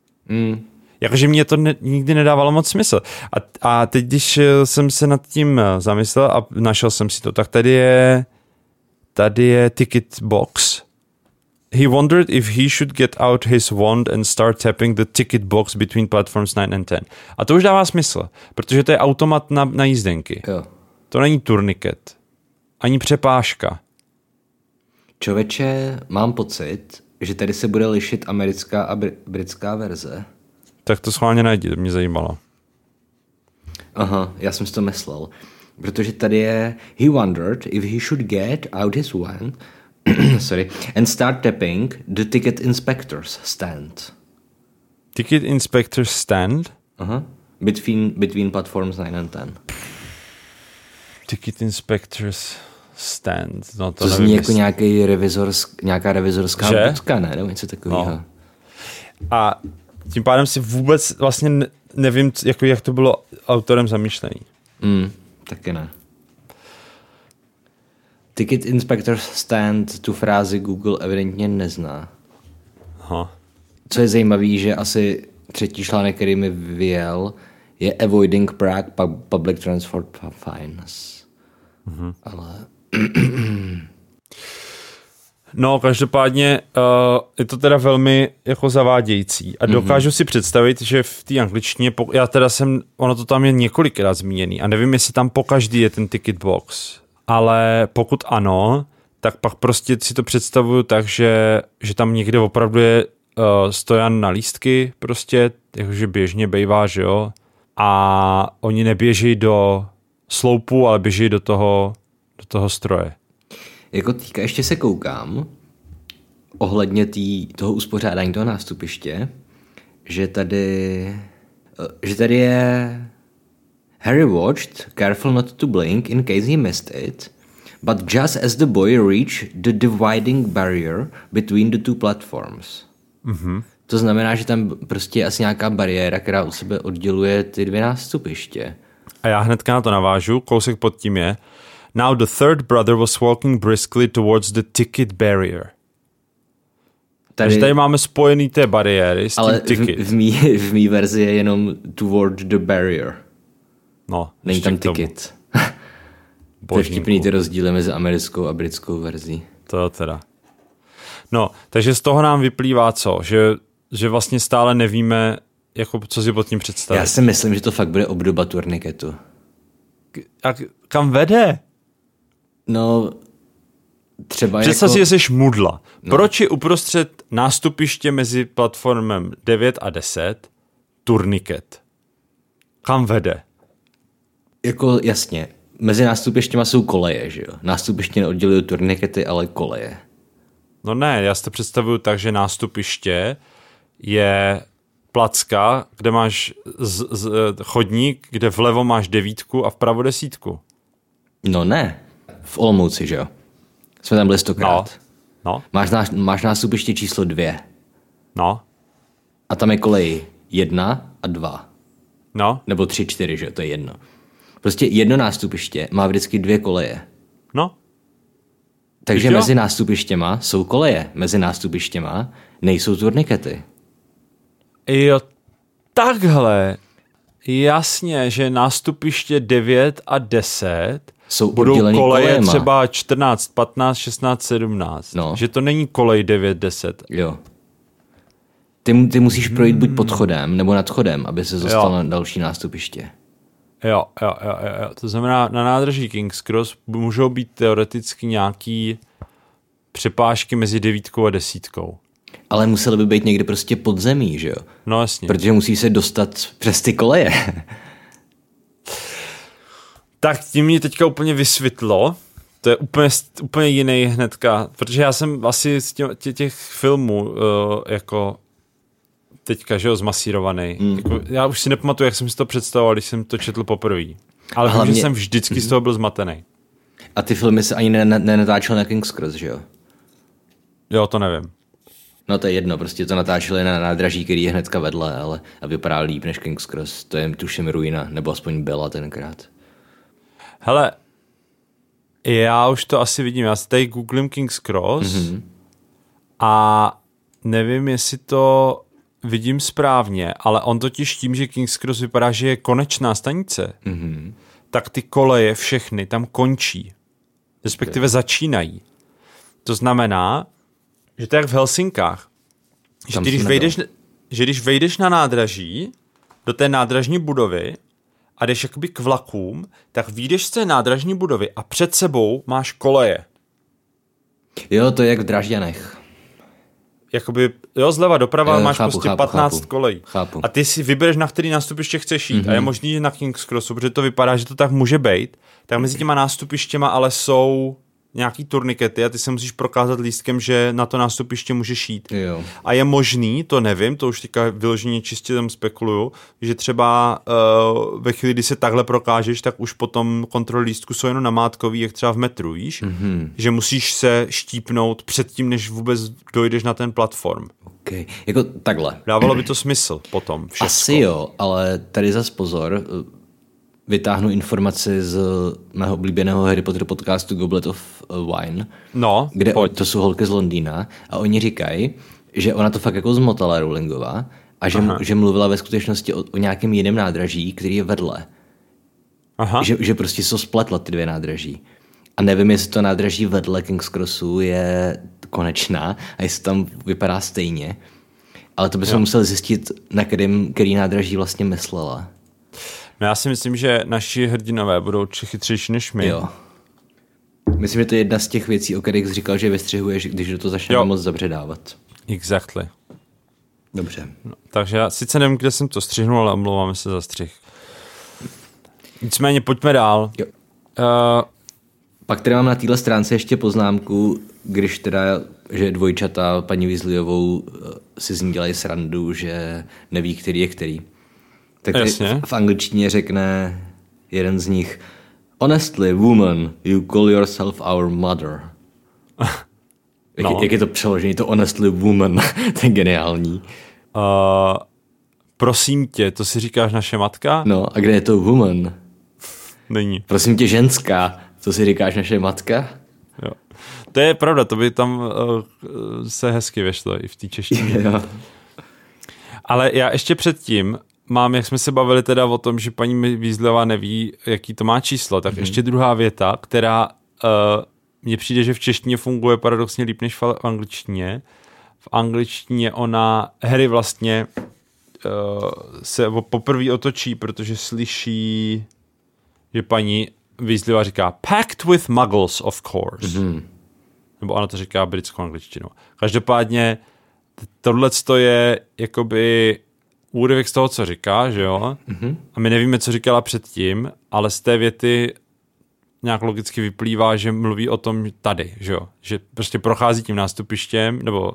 Jakože mě to nikdy nedávalo moc smysl. A teď, když jsem se nad tím zamyslel a našel jsem si to, tak tady je ticket box. He wondered if he should get out his wand and start tapping the ticket box between platforms 9 and 10. A to už dává smysl, protože to je automat na jízdenky. Jo. To není turniket. Ani přepážka. Čověče, mám pocit, že tady se bude lišit americká a britská verze. Tak to schválně najdi, to mě zajímalo. Aha, já jsem si to myslel. Protože tady je he wondered if he should get out his wand sorry, and start tapping the ticket inspector's stand. Ticket inspector's stand? Aha, between platforms 9 and 10. Ticket inspector's stand. No, to zní jako nějaká revizorská budka, ne? Nebo něco takového. No. A tím pádem si vůbec vlastně nevím, jak to bylo autorem zamýšlený. Taky ne. Ticket inspector's stand tu frázi Google evidentně nezná. Aha. Co je zajímavé, že asi třetí článek, který mi vyjel, je Avoiding Prague Public Transport Fines. Mhm. Ale... No, každopádně je to teda velmi jako zavádějící a dokážu si představit, že v té angličtině, ono to tam je několikrát zmíněný a nevím, jestli tam po každý je ten ticket box, ale pokud ano, tak pak prostě si to představuju tak, že tam někde opravdu je stojan na lístky prostě, jakože běžně bejvá, že jo, a oni neběží do sloupu, ale běží do toho stroje. Jako týka, ještě se koukám ohledně toho uspořádání toho nástupiště, že tady je Harry watched, careful not to blink in case he missed it, but just as the boy reached the dividing barrier between the two platforms. Mm-hmm. To znamená, že tam prostě je asi nějaká bariéra, která u sebe odděluje ty dvě nástupiště. A já hnedka na to navážu, kousek pod tím je Now the third brother was walking briskly towards the ticket barrier. Takže tady máme spojený té bariéry s tím ticket. Ale v mý verzi je jenom toward the barrier. No, není tam ticket. To je vtipný ty rozdíly mezi americkou a britskou verzí. To teda. No, takže z toho nám vyplývá co? Že vlastně stále nevíme, jako, co si pod tím představit. Já si myslím, že to fakt bude obdoba turniketu. A kam vede? No, třeba představ si, že jsi mudla. No. Proč je uprostřed nástupiště mezi platformem 9 a 10 turniket? Kam vede? Jako jasně, mezi nástupištěma jsou koleje, že jo? Nástupiště neoddělují turnikety, ale koleje. No ne, já si to představuju tak, že nástupiště je placka, kde máš chodník, kde vlevo máš 9 a vpravo 10. No ne, v Olomouci, že jo? Jsme tam byli 100krát. No. Máš nástupiště číslo 2. No. A tam je koleji 1 a 2. No. Nebo 3, 4, že jo, to je jedno. Prostě jedno nástupiště má vždycky 2 koleje. No. Takže mezi nástupištěma jsou koleje, mezi nástupištěma nejsou turnikety. Jo, takhle. Jasně, že nástupiště 9 a 10 jsou budou koleje třeba 14, 15, 16, 17. No. Že to není kolej 9, 10. Jo. Ty musíš projít buď pod chodem, nebo nad chodem, aby se dostal na další nástupiště. Jo. To znamená, na nádraží King's Cross můžou být teoreticky nějaký přepážky mezi 9 a 10. Ale musel by být někde prostě pod zemí, že jo? No jasně. Protože musí se dostat přes ty koleje. Tak tím mě teďka úplně vysvětlo. To je úplně jiný hnedka. Protože já jsem asi z těch filmů jako teďka, že jo, zmasírovaný. Jako, já už si nepamatuju, jak jsem si to představoval, když jsem to četl poprvé. Ale hlavně jsem vždycky z toho byl zmatený. A ty filmy se ani nenatáčel na King's Cross, že jo? Jo, to nevím. No to je jedno, prostě to natáčeli na nádraží, který je hnedka vedle, ale a vypadá líp než King's Cross. To je tuším ruina, nebo aspoň byla tenkrát. Hele, já už to asi vidím. Já si tady googlím King's Cross a nevím, jestli to vidím správně, ale on totiž tím, že King's Cross vypadá, že je konečná stanice, tak ty koleje všechny tam končí. Respektive začínají. To znamená, že to je jak v Helsinkách. Že když vejdeš na nádraží, do té nádražní budovy, a a jdeš jakoby k vlakům, tak vyjdeš z té nádražní budovy a před sebou máš koleje. Jo, to je jak v Dražďanech. Jakoby, jo, zleva doprava máš prostě 15 kolejí. A ty si vybereš, na který nástupiště chceš jít. Mm-hmm. A je možný, že na King's Crossu, protože to vypadá, že to tak může být. Tak mezi těma nástupištěma ale jsou nějaký turnikety a ty se musíš prokázat lístkem, že na to nástupiště můžeš jít. Jo. A je možný, to nevím, to už teďka vyloženě čistě tam spekuluju, že třeba ve chvíli, kdy se takhle prokážeš, tak už potom kontroly lístku jsou jenom namátkový, jak třeba v metru, víš? Mm-hmm. Že musíš se štípnout předtím, než vůbec dojdeš na ten platform. Okay. Jako takhle. Dávalo by to smysl potom všechno. Asi jo, ale tady zas pozor, vytáhnu informaci z mého oblíbeného Harry Potter podcastu Goblet of Wine, no, kde to jsou holky z Londýna a oni říkají, že ona to fakt jako zmotala Rowlingová a že mluvila ve skutečnosti o nějakém jiném nádraží, který je vedle. Aha. Že prostě jsou spletla ty dvě nádraží. A nevím, jestli to nádraží vedle King's Crossu je konečná a jestli tam vypadá stejně. Ale to bychom museli zjistit, na který nádraží vlastně myslela. No já si myslím, že naši hrdinové budou chytřejší než my. Jo. Myslím, že to je jedna z těch věcí, o kterých jsi říkal, že vystřihuješ, když do toho začneme moc zabředávat. Exactly. Dobře. No, takže já sice nevím, kde jsem to střihnul, ale omlouváme se za střih. Nicméně pojďme dál. Jo. Pak tady mám na téhle stránce ještě poznámku, když teda, že dvojčata paní Weasleyovou si z ní dělají srandu, že neví, který je který. Tak v angličtině řekne jeden z nich: Honestly, woman, you call yourself our mother. No. Jak je to přeložení, to honestly woman, to je geniální. Prosím tě, to si říkáš naše matka? No, a kde je to woman? Není. Prosím tě, ženská, to si říkáš naše matka? Jo. To je pravda, to by tam se hezky vešlo i v té češtině. Jo. Ale já ještě předtím mám, jak jsme se bavili teda o tom, že paní Weasleyová neví, jaký to má číslo, tak ještě druhá věta, která mně přijde, že v češtině funguje paradoxně líp než v angličtině. V angličtině ona Harry vlastně se poprvé otočí, protože slyší, že paní Weasleyová říká packed with muggles, of course. Mm. Nebo ona to říká britskou angličtinou. Každopádně tohleto je jakoby úryvek z toho, co říká, že jo? Mm-hmm. A my nevíme, co říkala předtím, ale z té věty nějak logicky vyplývá, že mluví o tom tady, že jo? Že prostě prochází tím nástupištěm nebo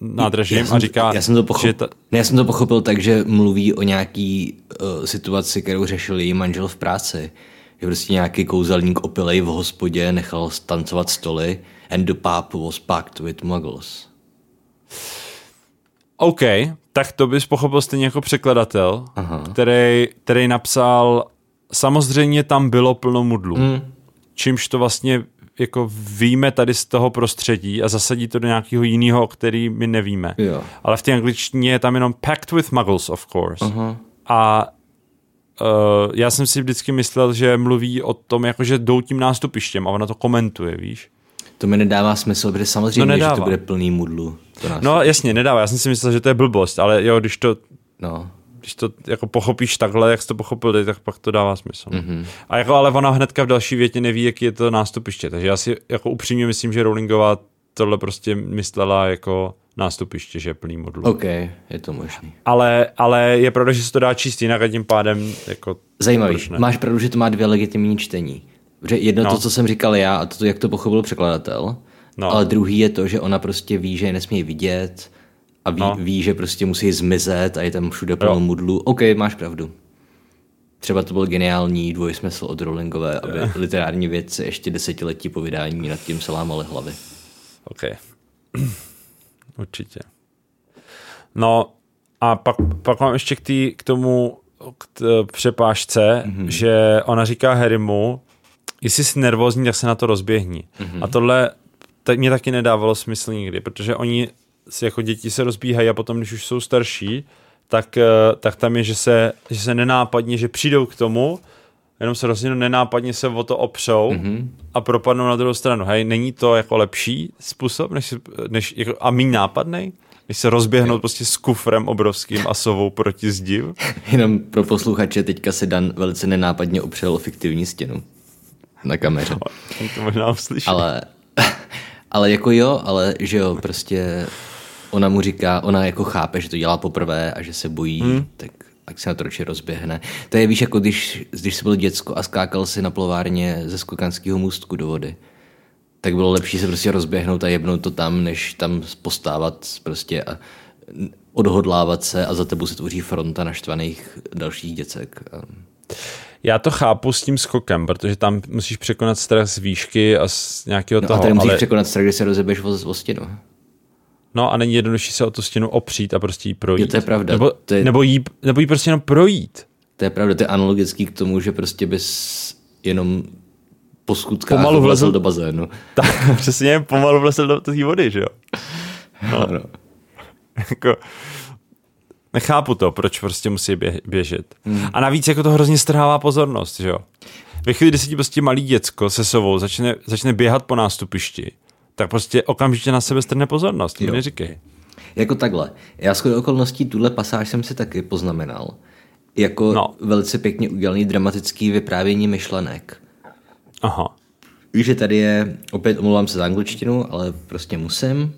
nádražím a říká... Já jsem to pochopil tak, že mluví o nějaký situaci, kterou řešil její manžel v práci. Že prostě nějaký kouzelník opilej v hospodě nechal stancovat stoly and the pap was packed with muggles. OK, tak to bys pochopil stejně jako překladatel, který napsal, samozřejmě tam bylo plno mudlů, čímž to vlastně jako víme tady z toho prostředí a zasadí to do nějakého jiného, který my nevíme. Jo. Ale v té angličtině je tam jenom packed with muggles, of course. Aha. A já jsem si vždycky myslel, že mluví o tom, jako že jdou tím nástupištěm a ona to komentuje, víš? To mi nedává smysl, protože samozřejmě, že to bude plný mudlu. No jasně, nedává. Já jsem si myslel, že to je blbost, ale jo, když to jako pochopíš takhle, jak jsi to pochopil, tak pak to dává smysl. Mm-hmm. A jako, ale ona hnedka v další větě neví, jaký je to nástupiště, takže já si jako upřímně myslím, že Rowlingová tohle prostě myslela jako nástupiště, že je plný modlů. OK, je to možný. Ale je pravda, že se to dá číst jinak a tím pádem jako... Zajímavý. Máš pravdu, že to má dvě legitimní čtení. Protože jedno to, co jsem říkal já a to, jak to pochopil překladatel, ale druhý je to, že ona prostě ví, že je nesmí vidět a ví, že prostě musí zmizet a je tam všude plno mudlu. OK, máš pravdu. Třeba to byl geniální dvojsmysl od Rowlingové, aby literární vědci ještě desetiletí po vydání nad tím se lámaly hlavy. OK. Určitě. No a pak mám ještě k tomu přepážce, že ona říká Harrymu, jestli jsi nervózní, tak se na to rozběhni. Mm-hmm. A tohle mě taky nedávalo smysl nikdy, protože oni si jako děti se rozbíhají a potom, když už jsou starší, tak tam je, že se nenápadně, že přijdou k tomu, jenom se rozhodnou nenápadně se o to opřou a propadnou na druhou stranu. Hej, není to jako lepší způsob než jako, a míň nápadnej? Když se rozběhnout prostě s kufrem obrovským a sovou proti zdi. Jenom pro posluchače, teďka se Dan velice nenápadně opřel o fiktivní stěnu na kameře. On to možná uslyší. Ale jako jo, ale že jo, prostě ona mu říká, ona jako chápe, že to dělá poprvé a že se bojí, tak ať se na to ročně rozběhne. To je, víš, jako když jsi byl děcko a skákal si na plovárně ze skokanského můstku do vody. Tak bylo lepší se prostě rozběhnout a jebnout to tam, než tam postávat prostě a odhodlávat se a za tebou se tvoří fronta naštvaných dalších děcek. Já to chápu s tím skokem, protože tam musíš překonat strach z výšky a z nějakého toho. A tady musíš překonat strach, když se rozeběš o stěnu. No a není jednodušší se o tu stěnu opřít a prostě jí projít. Jo, to je pravda. Nebo jí prostě jenom projít. To je pravda, to je analogický k tomu, že prostě bys jenom po skutkách pomalu vlezl do bazénu. Tak, přesně, pomalu vlezl do té vody, že jo? No. Jako, nechápu to, proč prostě musí běžet. A navíc jako to hrozně strhává pozornost, že jo? Ve chvíli, kdy se ti prostě malý děcko se sovou začne běhat po nástupišti, tak prostě okamžitě na sebe strhne pozornost, to mi říkej. Jako takhle. Já shodou okolností tuhle pasáž jsem si taky poznamenal. Jako velice pěkně udělaný dramatický vyprávění myšlenek. Aha. Že tady je, opět omlouvám se za angličtinu, ale prostě musím.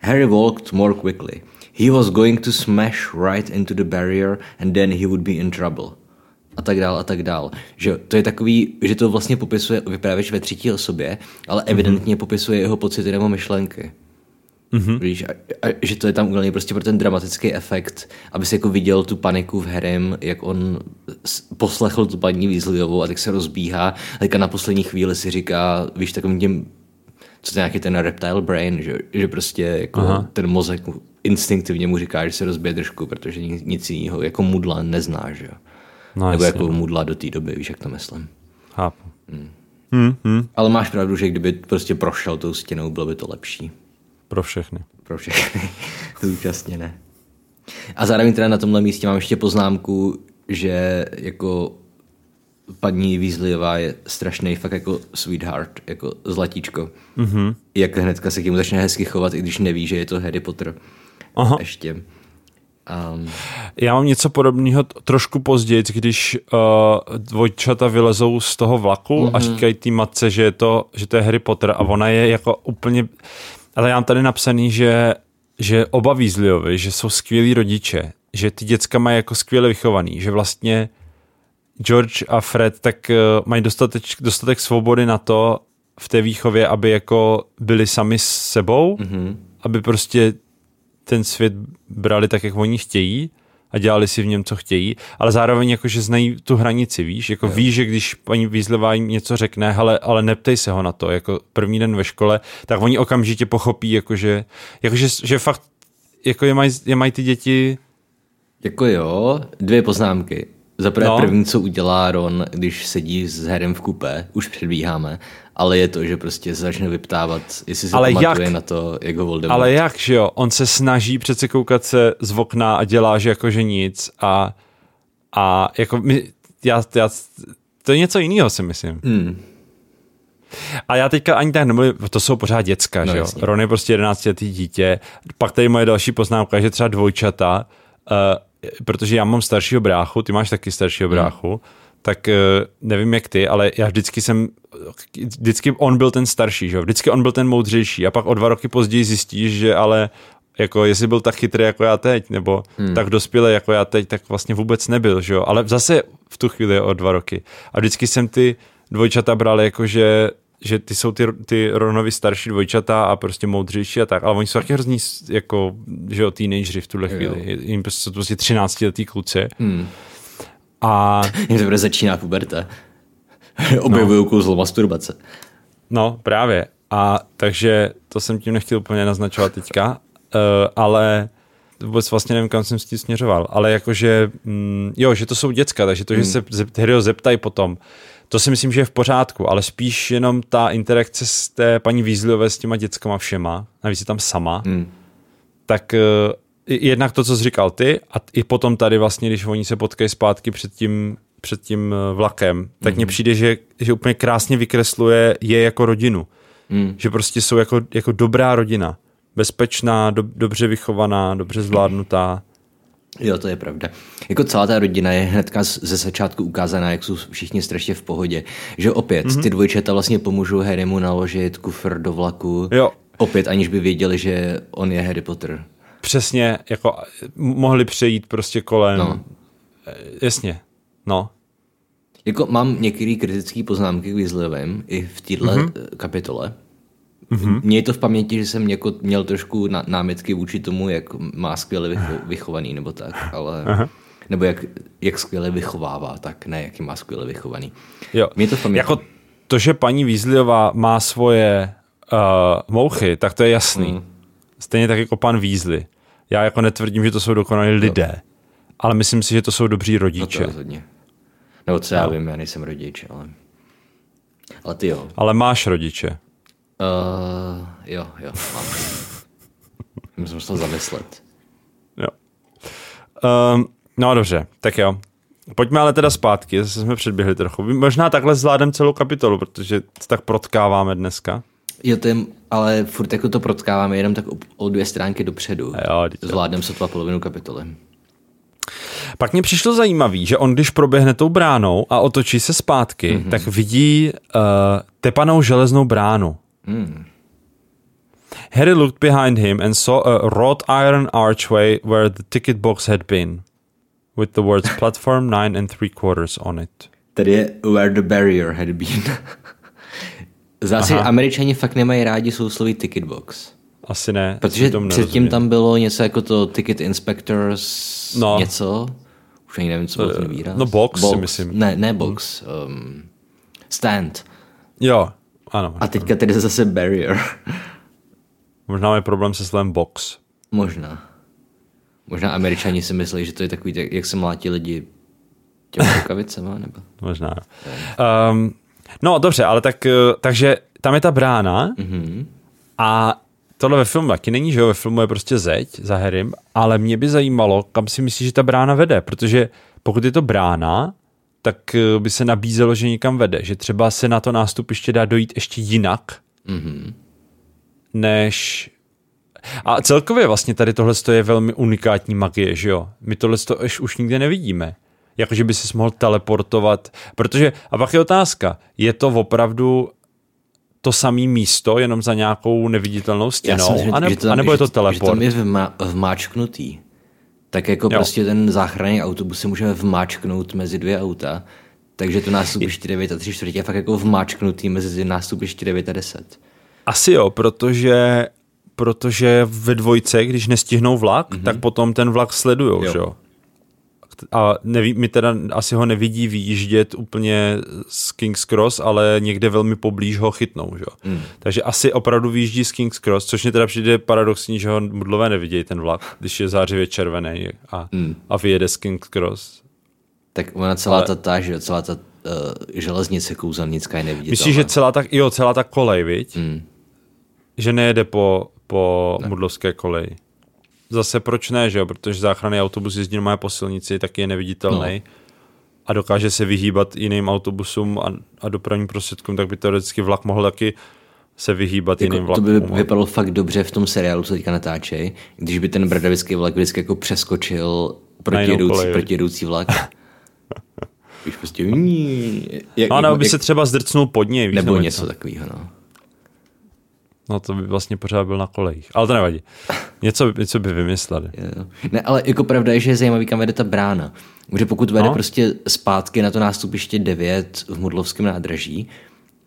Harry walked more quickly. He was going to smash right into the barrier and then he would be in trouble. A tak dál, a tak dál. Že to je takový, že to vlastně popisuje vyprávěč ve třetí osobě, ale evidentně popisuje jeho pocity nebo myšlenky. Víš, a že to je tam udělané prostě pro ten dramatický efekt, aby se jako viděl tu paniku v Harrym, jak on poslechl tu paní Weasleyovou a tak se rozbíhá a teďka na poslední chvíli si říká, víš, takovým tím, co to je nějaký ten reptile brain, že prostě jako ten mozek instinktivně mu říká, že se rozbije držku, protože nic jiného jako mudla nezná, že jo. No, nebo jasný, jako mudla do té doby, víš, jak to myslím. Chápu. Ale máš pravdu, že kdyby prostě prošel tou stěnou, bylo by to lepší. Pro všechny. Zúčastněné. A zároveň teda na tomhle místě mám ještě poznámku, že jako paní Weasleyová je strašnej fakt jako sweetheart, jako zlatíčko. Jak hnedka se k němu začne hezky chovat, i když neví, že je to Harry Potter. Aha. Ještě. Já mám něco podobného trošku později, když dvojčata vylezou z toho vlaku a říkají té matce, že to je Harry Potter a ona je jako úplně... Ale já mám tady napsaný, že oba Weasleyovi, že jsou skvělí rodiče, že ty děcka mají jako skvěle vychovaný, že vlastně George a Fred tak mají dostatek svobody na to v té výchově, aby jako byli sami s sebou, aby prostě ten svět brali tak, jak oni chtějí a dělali si v něm, co chtějí, ale zároveň jako, že znají tu hranici, víš, jako víš, že když paní Weasleyová jim něco řekne, ale neptej se ho na to, jako první den ve škole, tak oni okamžitě pochopí, že fakt jako je mají ty děti. Jako jo, dvě poznámky. Za první, co udělá Ron, když sedí s Harrym v kupé, už předbíháme, ale je to, že prostě začne vyptávat, jestli se pamatuje na to, jak ho Voldemort. Ale jak, že jo? On se snaží přece koukat se z okna a dělá, že jakože nic a jako já to je něco jiného, si myslím. A já teďka ani tak nemluvím, to jsou pořád děcka, že jo? Jasně. Ron je prostě 11letý dítě. Pak tady moje další poznámka, že třeba dvojčata, protože já mám staršího bráchu, ty máš taky staršího bráchu, tak nevím jak ty, ale já vždycky on byl ten starší, že? Vždycky on byl ten moudřejší a pak o 2 roky později zjistíš, že ale jako jestli byl tak chytrý jako já teď, nebo tak dospělý jako já teď, tak vlastně vůbec nebyl, že? Ale zase v tu chvíli o 2 roky. A vždycky jsem ty dvojčata bral jako, že ty jsou ty Ronovi starší dvojčata a prostě moudřejší a tak, ale oni jsou taky hrozní jako, že jo, teenageři v tuhle chvíli. Jim jsou prostě 13letý kluci. A... jim teprve začíná puberta. Objevují kouzlo masturbace. No, právě. A takže to jsem tím nechtěl úplně naznačovat teďka, ale vůbec vlastně nevím, kam jsem s tím směřoval. Ale jakože, že to jsou děcka, takže to, že se Harryho zeptají potom, to si myslím, že je v pořádku, ale spíš jenom ta interakce s té paní Weasleyové s těma dětskama všema, navíc je tam sama, tak jednak to, co jsi říkal ty, a i potom tady vlastně, když oni se potkají zpátky před tím vlakem, tak mně přijde, že úplně krásně vykresluje je jako rodinu. Že prostě jsou jako dobrá rodina. bezpečná, dobře vychovaná, dobře zvládnutá. Jo, to je pravda. Jako celá ta rodina je hnedka ze začátku ukázaná, jak jsou všichni strašně v pohodě. Že opět, ty dvojčata vlastně pomůžou Harrymu naložit kufr do vlaku. Jo. Opět, aniž by věděli, že on je Harry Potter. Přesně, jako mohli přejít prostě kolem. No. Jasně, no. Jako mám některé kritické poznámky k Weasleyovým i v této kapitole. Měj to v paměti, že jsem jako měl trošku námitky vůči tomu, jak má skvěle vychovaný nebo tak, ale nebo jak skvěle vychovává, tak ne, jak má skvěle vychovaný. Jo. Měj to v paměti. Jako to, že paní Weasleyová má svoje mouchy, tak to je jasný. Stejně tak jako pan Weasley. Já jako netvrdím, že to jsou dokonalí lidé, ale myslím si, že to jsou dobří rodiče. No to rozhodně. Nebo co já vím, já nejsem rodič, ale ty jo. Ale máš rodiče. Jo, mám. Musím se to zamyslet. Jo. No dobře, tak jo. Pojďme ale teda zpátky, zase jsme předběhli trochu. Možná takhle zvládneme celou kapitolu, protože tak protkáváme dneska. Jo, to je, ale furt jako to protkáváme jenom tak o 2 stránky dopředu. Zvládneme sotva polovinu kapitoly. Pak mě přišlo zajímavý, že on, když proběhne tou bránou a otočí se zpátky, tak vidí tepanou železnou bránu. Harry looked behind him and saw a wrought iron archway where the ticket box had been, with the words platform 9 3/4 on it. Tady je where the barrier had been. Zase Američani fakt nemají rádi sousloví ticket box. Asi ne. Protože předtím tam bylo něco jako to ticket inspectors, něco. Už ani nevím, co byl ten výraz. No box si myslím. Ne box. Stand. Jo, ano. A teďka tedy zase barrier. Možná je problém se slovem box. Možná Američani si myslí, že to je takový, jak se mlátí lidi těmi rukavicema, nebo? Možná. No dobře, ale takže tam je ta brána a tohle ve filmu taky není, že jo, ve filmu je prostě zeď za Harrym, ale mě by zajímalo, kam si myslíš, že ta brána vede, protože pokud je to brána, tak by se nabízelo, že někam vede, že třeba se na to nástupiště dá dojít ještě jinak, než... A celkově vlastně tady tohleto je velmi unikátní magie, že jo, my tohleto už nikde nevidíme, jakože by ses mohl teleportovat, protože, a pak je otázka, je to opravdu... to samé místo, jenom za nějakou neviditelnou stěnou, anebo je to teleport. Že tam je vmáčknutý. Tak jako prostě ten záchranný autobus si můžeme vmáčknout mezi 2 auta, takže to nástupiště 9 a 3 čtvrtě je fakt jako vmáčknutý mezi nástupiště 9 a 10. Asi jo, protože ve 2, když nestihnou vlak, tak potom ten vlak sledujou, že jo? A my teda asi ho nevidí vyjíždět úplně z King's Cross, ale někde velmi poblíž ho chytnou, že jo. Takže asi opravdu vyjíždí z King's Cross, což mě teda přijde paradoxní, že ho mudlové nevidějí ten vlak, když je zářivě červený a vyjede z King's Cross. Tak ona celá ta železnice kouzelnická je neviditelná. Myslíš, že celá ta kolej, viď? Že nejede po mudlovské koleji. Zase proč ne, že jo, protože záchranný autobus jezdí normálně po silnici, tak je neviditelný a dokáže se vyhýbat jiným autobusům a dopravním prostředkům, tak by teoreticky vlak mohl taky se vyhýbat jako jiným vlakům. To by vypadalo fakt dobře v tom seriálu, co teďka natáčej, když by ten bradavický vlak vždycky jako přeskočil protijedoucí vlak. Víš, prostě... nebo by se třeba zdrcnul pod něj. Nebo něco takového, No to by vlastně pořád byl na kolejích. Ale to nevadí. Něco by vymysleli. Ne, ale jako pravda je, že je zajímavý, kam vede ta brána. Protože pokud vede prostě zpátky na to nástupiště 9 v Mudlovském nádraží,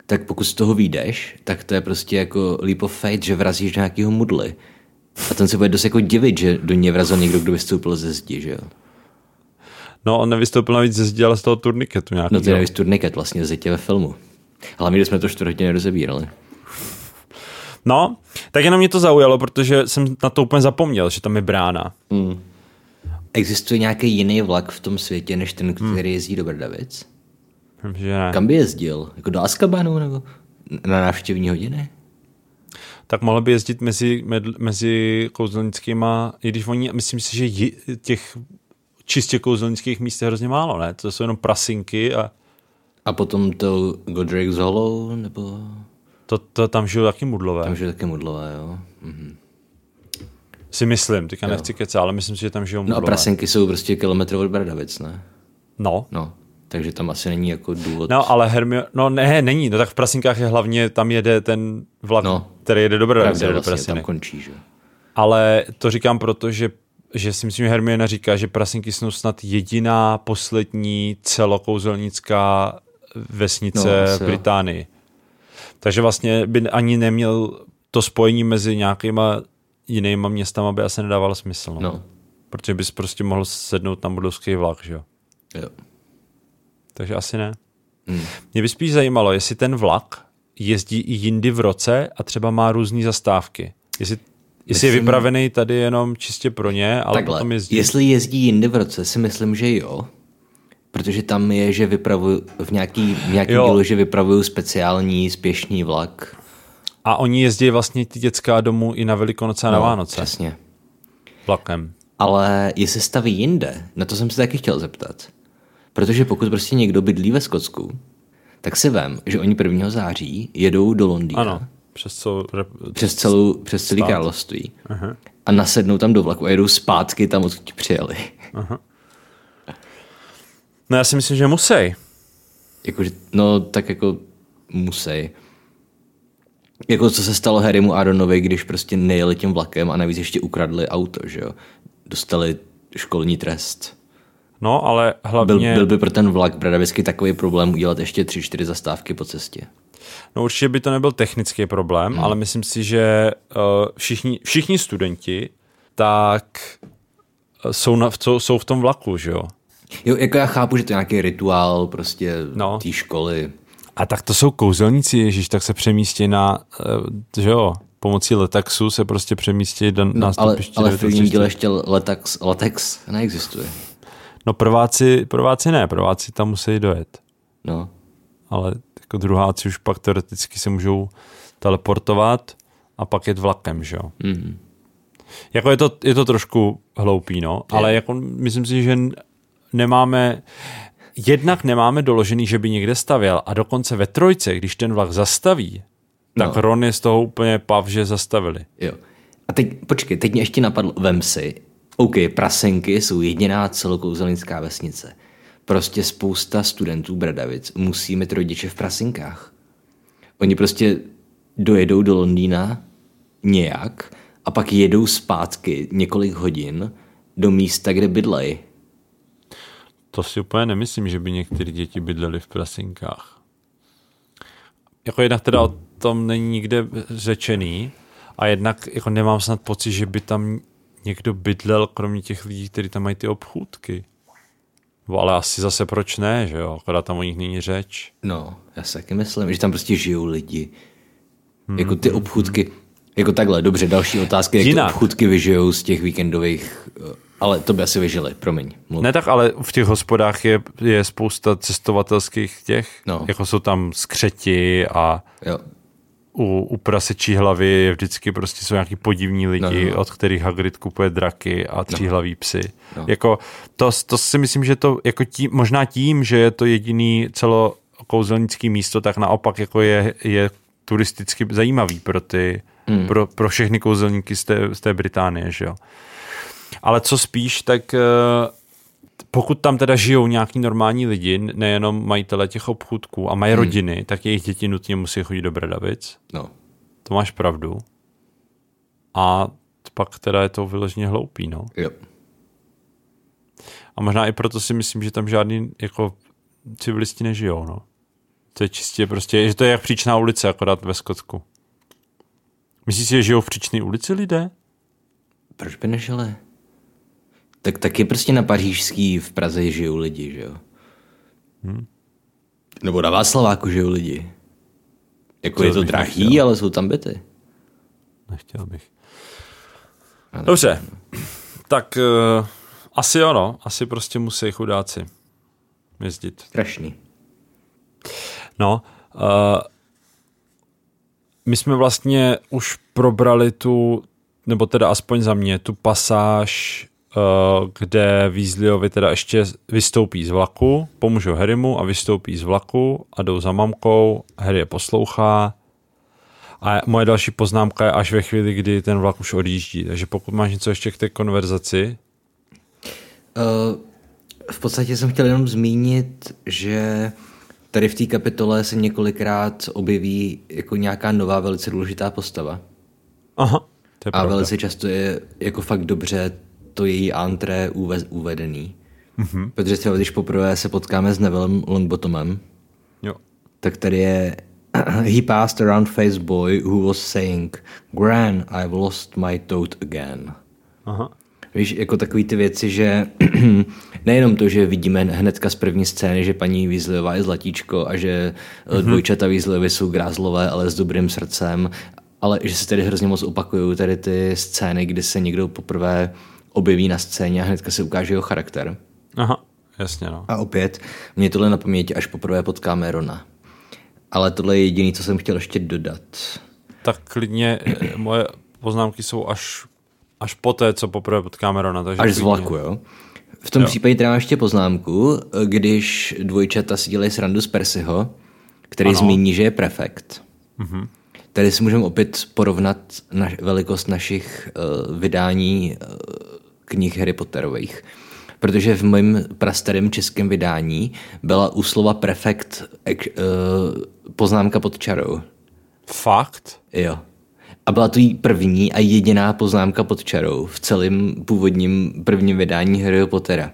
tak pokud z toho vyjdeš, tak to je prostě jako leap of fate, že vrazíš do nějakého mudly. A ten se bude dost jako divit, že do něj vrazil někdo, kdo vystoupil ze zdi, že jo? No on nevystoupil navíc ze zdi, ale z toho turniketu nějakého. No to je navíc turniket vlastně ze tě ve filmu. Hlavně jsme to 4 hodiny nerozebírali. No, tak jenom mě to zaujalo, protože jsem na to úplně zapomněl, že tam je brána. Existuje nějaký jiný vlak v tom světě, než ten, který jezdí do Bradavic? Kam by jezdil? Jako do Azkabanu nebo na návštěvní hodiny? Tak mohl by jezdit mezi kouzelnickýma, i když oni, myslím si, že těch čistě kouzelnických míst je hrozně málo, ne? To jsou jenom prasinky a... A potom to Godric's Hollow, nebo... To tam žijou taky mudlové. Tam žijou taky mudlové, jo. si myslím, teďka nechci kecat, ale myslím si, že tam žijou mudlové. No a Prasenky jsou prostě kilometr od Bradavic, ne? No. Takže tam asi není jako důvod. No, ale není. No tak v Prasinkách je hlavně, tam jede ten vlak, který jede do Bradavic, do Prasinek. Tam končí, že? Ale to říkám proto, že si myslím, že Hermiona říká, že Prasinky jsou snad jediná poslední celokouzelnická vesnice v Británii. Takže vlastně by ani neměl to spojení mezi nějakýma jinýma městama, by asi nedávalo smysl. No. Protože bys prostě mohl sednout na mudlovský vlak, že jo? Jo. Takže asi ne. Mě by spíš zajímalo, jestli ten vlak jezdí i jindy v roce a třeba má různý zastávky. Jestli je vypravený tady jenom čistě pro ně, ale takhle, potom jezdí. Jestli jezdí jindy v roce, si myslím, že jo. Protože tam je, že vypravují v nějaký dílu, že vypravují speciální spěšný vlak. A oni jezdí vlastně ty dětská domů i na Velikonoce a na Vánoce. Přesně. Vlakem. Ale jestli staví jinde, na to jsem se taky chtěl zeptat. Protože pokud prostě někdo bydlí ve Skotsku, tak si vem, že oni 1. září jedou do Londýna. Ano, přes celý království. Aha. A nasednou tam do vlaku a jedou zpátky tam, odkud přijeli. Aha. No já si myslím, že musej. Musej. Jako co se stalo Harrymu a Ronovi, když prostě nejeli tím vlakem a navíc ještě ukradli auto, že jo? Dostali školní trest. No, ale hlavně... Byl by pro ten vlak bradavický takový problém udělat ještě 3-4 zastávky po cestě. No určitě by to nebyl technický problém, ale myslím si, že všichni studenti tak jsou v tom vlaku, že jo? Jo, jako já chápu, že to je nějaký rituál prostě té školy. A tak to jsou kouzelníci, ježiš, tak se přemístí na, že jo, pomocí letaxu se prostě přemístí na Nástupiště. Ale v prvním díle ještě latex neexistuje. No prváci ne, prváci tam musí dojet. No. Ale jako druháci už pak teoreticky se můžou teleportovat a pak jet vlakem, že jo. Mm-hmm. Jako je to trošku hloupý, ale jako myslím si, že nemáme doložený, že by někde stavěl a dokonce ve trojce, když ten vlak zastaví, tak Ron je z toho úplně pav, že zastavili. Jo. A teď mě ještě napadlo, vem si, OK, Prasenky jsou jediná celokouzelnická vesnice. Prostě spousta studentů Bradavic musí mít rodiče v Prasinkách. Oni prostě dojedou do Londýna nějak a pak jedou zpátky několik hodin do místa, kde bydlejí. To si úplně nemyslím, že by některé děti bydlely v Prasinkách. Jako jednak teda o tom není nikde řečený a jednak jako nemám snad pocit, že by tam někdo bydlel, kromě těch lidí, kteří tam mají ty obchůdky. Ale asi zase proč ne, že jo? Akorát tam o nich není řeč. No, já si taky myslím, že tam prostě žijou lidi. Jako ty obchůdky, jako takhle, dobře, další otázky, jak ty obchůdky vyžijou z těch víkendových... Ale to by asi vyžili, promiň. Mluv. Ne tak, ale v těch hospodách je spousta cestovatelských těch, jako jsou tam skřeti a u prasečí hlavy je vždycky prostě jsou nějaký podivní lidi, od kterých Hagrid kupuje draky a tříhlavý psy. No. Jako to si myslím, že to jako možná tím, že je to jediný celokouzelnický místo, tak naopak jako je turisticky zajímavý pro ty, pro všechny kouzelníky z té Británie, že jo. Ale co spíš, tak pokud tam teda žijou nějaký normální lidi, nejenom majitele těch obchůdků a mají rodiny, tak jejich děti nutně musí chodit do Bradavic. No. To máš pravdu. A pak teda je to vyloženě hloupý, Jo. A možná i proto si myslím, že tam žádný jako civilisti nežijou, To je čistě prostě, že to je jak Příčná ulice, akorát ve Skotsku. Myslíš si, že žijou v Příčné ulici lidé? Proč by nežili? Tak taky prostě na Pařížský v Praze žijou lidi, že jo? Nebo na Václaváku žijou lidi. Jako je to drahý, nechtěl. Ale jsou tam byty. Nechtěl bych. Ale dobře, tak asi asi prostě musí chudáci jezdit. Strašný. My jsme vlastně už probrali tu, nebo teda aspoň za mě, tu pasáž, kde Weasleyovi teda ještě vystoupí z vlaku, pomůžou Harrymu a vystoupí z vlaku a jdou za mamkou, Harry je poslouchá A moje další poznámka je až ve chvíli, kdy ten vlak už odjíždí. Takže pokud máš něco ještě k té konverzaci? V podstatě jsem chtěl jenom zmínit, že tady v té kapitole se několikrát objeví jako nějaká nová velice důležitá postava. Aha, to je pravda. A velice často je jako fakt dobře to její antré uvedený. Mm-hmm. Protože třeba když poprvé se potkáme s Nevillem Longbottomem, jo. Tak tady je He passed a round-faced boy who was saying Gran, I've lost my toad again. Aha. Víš, jako takový ty věci, že nejenom to, že vidíme hnedka z první scény, že paní Weasleyová je zlatíčko a že dvojčata Weasleyovi jsou grázlové, ale s dobrým srdcem, ale že se tady hrozně moc opakují tady ty scény, kdy se někdo poprvé objeví na scéně a hnedka se ukáže jeho charakter. Aha, jasně no. A opět, mě tohle na paměti, až poprvé potkáme Rona. Ale tohle je jediné, co jsem chtěl ještě dodat. Tak klidně, moje poznámky jsou až poté, co poprvé potkáme Rona. Takže až z vlaku, jo? V tom případě teda ještě poznámku, když dvojčata si dělají srandu z Percyho, který zmíní, že je prefekt. Mhm. Tady si můžeme opět porovnat velikost našich vydání knih Harry Potterových. Protože v mém prastarém českém vydání byla u slova prefekt poznámka pod čarou. Fakt? Jo. A byla to jí první a jediná poznámka pod čarou v celém původním prvním vydání Harryho Pottera.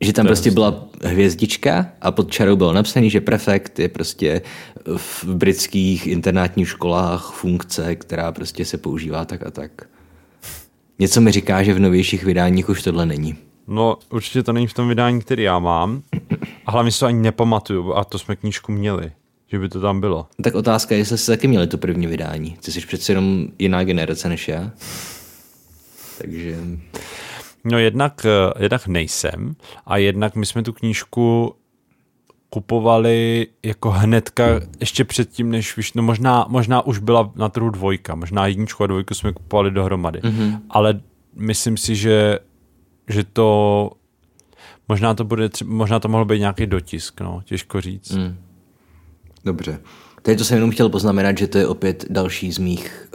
Že tam prostě byla hvězdička a pod čarou bylo napsané, že prefekt je prostě v britských internátních školách funkce, která prostě se používá tak a tak. Něco mi říká, že v novějších vydáních už tohle není. No, určitě to není v tom vydání, který já mám. A hlavně si to ani nepamatuju, a to jsme knížku měli, že by to tam bylo. Tak otázka je, jestli jste taky měli to první vydání. Ty jsi přece jenom jiná generace než já. Takže... No jednak nejsem a jednak my jsme tu knížku kupovali jako hnedka ještě předtím, než no možná už byla na trhu dvojka, možná jedničku a dvojku jsme kupovali dohromady, ale myslím si, že to možná to bude, možná to mohlo být nějaký dotisk, no, těžko říct. Mm. Dobře. Tady to jsem jenom chtěl poznamenat, že to je opět další z mých,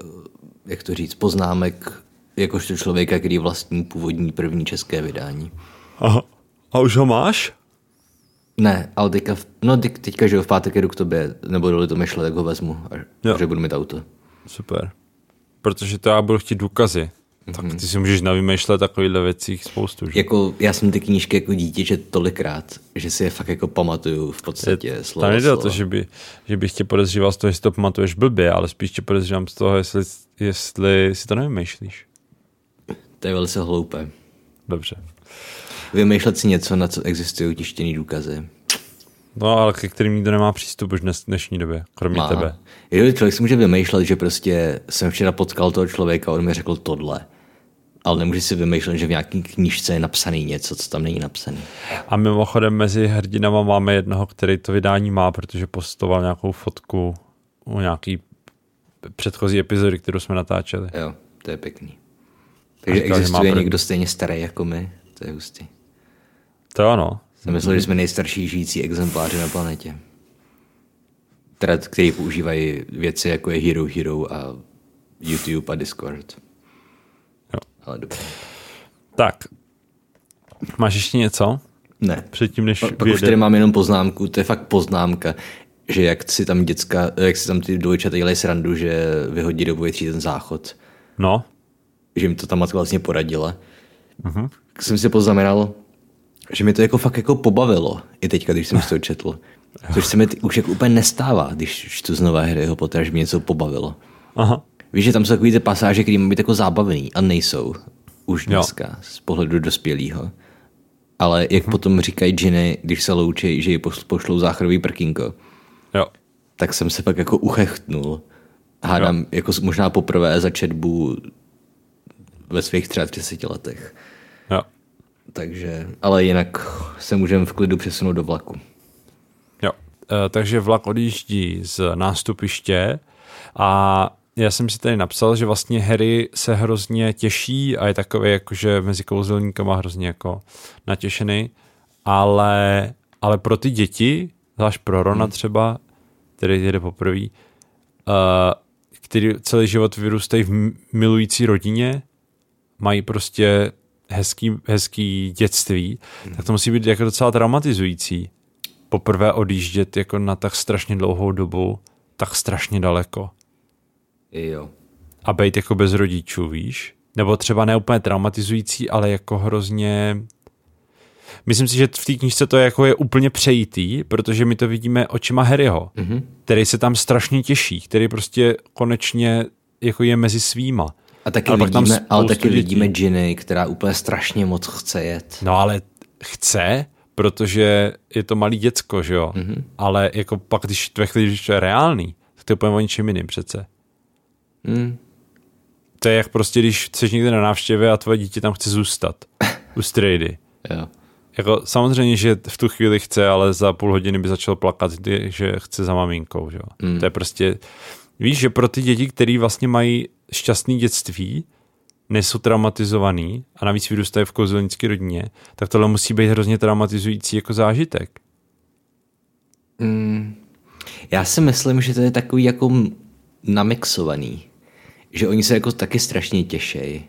jak to říct, poznámek jakožto člověka, který vlastní původní první české vydání. Aha. A už ho máš? Ne, ale teďka, že v pátek jedu k tobě, nebo dole to myšle, tak ho vezmu, že budu mít auto. Super. Protože to já budu chtít důkazy. Tak ty si můžeš navymýšlet takovýhle věcí spoustu. Že? Jako, já jsem ty knížky jako dítě četl tolikrát, že si je fakt jako pamatuju v podstatě slovo. Tam nejde o to, že bych tě podezříval z toho, jestli to pamatuješ blbě, ale spíš tě podezřívám z toho, jestli si to nevymýšlíš. To je velice hloupé. Dobře. Vymýšlet si něco, na co existují tištěný důkazy. No, ale ke kterým nikdo nemá přístup už v dnešní době, kromě tebe. Jo, člověk si může vymýšlet, že prostě jsem včera potkal toho člověka a on mi řekl tohle. Ale nemůže si vymýšlet, že v nějaký knížce je napsaný něco, co tam není napsaný. A mimochodem mezi hrdinama máme jednoho, který to vydání má, protože postoval nějakou fotku o nějaký předchozí epizody, kterou jsme natáčeli. Jo, to je pěkný. Takže existuje někdo stejně starý jako my. To je hustý. To ano. Jsem myslel, že jsme nejstarší žijící exempláři na planetě. Teda, který používají věci jako je Hero Hero a YouTube a Discord. Jo. Ale dobře. Tak. Máš ještě něco? Ne. Předtím, než pak už tady mám jenom poznámku. To je fakt poznámka, že jak si tam ty dvojčata dělají srandu, že vyhodí do povětří ten záchod. No. Že jim to ta matka vlastně poradila. Mhm. Jsem si poznamenal, že mi to jako fakt jako pobavilo i teďka, když jsem si to četl. Což se mi už jako úplně nestává, když čtu znova Harryho Pottera, že mě něco pobavilo. Aha. Víš, že tam jsou takový ty pasáže, které mají být jako zábavný a nejsou už dneska z pohledu dospělého. Ale jak potom říkají Ginny, když se loučí, že ji pošlou záchrový prkínko, tak jsem se pak jako uchechtnul. Hádám jako možná poprvé za četbu ve svých 30 letech. Jo. Takže, ale jinak se můžeme v klidu přesunout do vlaku. Jo, takže vlak odjíždí z nástupiště a já jsem si tady napsal, že vlastně Harry se hrozně těší a je takový jakože mezi kouzelníkama hrozně jako natěšený, ale pro ty děti, zvlášť pro Rona třeba, který jede poprvé, který celý život vyrůstají v milující rodině, mají prostě hezký dětství, tak to musí být jako docela traumatizující. Poprvé odjíždět jako na tak strašně dlouhou dobu, tak strašně daleko. Jo. A být jako bez rodičů, víš? Nebo třeba ne úplně traumatizující, ale jako hrozně... Myslím si, že v té knižce to jako je úplně přejitý, protože my to vidíme očima Harryho, který se tam strašně těší, který prostě konečně jako je mezi svýma. A taky vidíme Ginny, která úplně strašně moc chce jet. No ale chce, protože je to malý děcko, že jo? Mm-hmm. Ale jako pak, když ve chvíli, když to je reálný, tak to je úplně o ničem jiným přece. Mm. To je jak prostě, když chceš někde na návštěvě a tvoje dítě tam chce zůstat. U strejdy. Jo. Jako samozřejmě, že v tu chvíli chce, ale za půl hodiny by začal plakat, že chce za maminkou. Že? Mm. To je prostě, víš, že pro ty děti, který vlastně mají šťastný dětství, nejsou traumatizovaný a navíc vyrůstají v kouzelnické rodině, tak tohle musí být hrozně traumatizující jako zážitek. Mm. Já si myslím, že to je takový jako namixovaný. Že oni se jako taky strašně těší,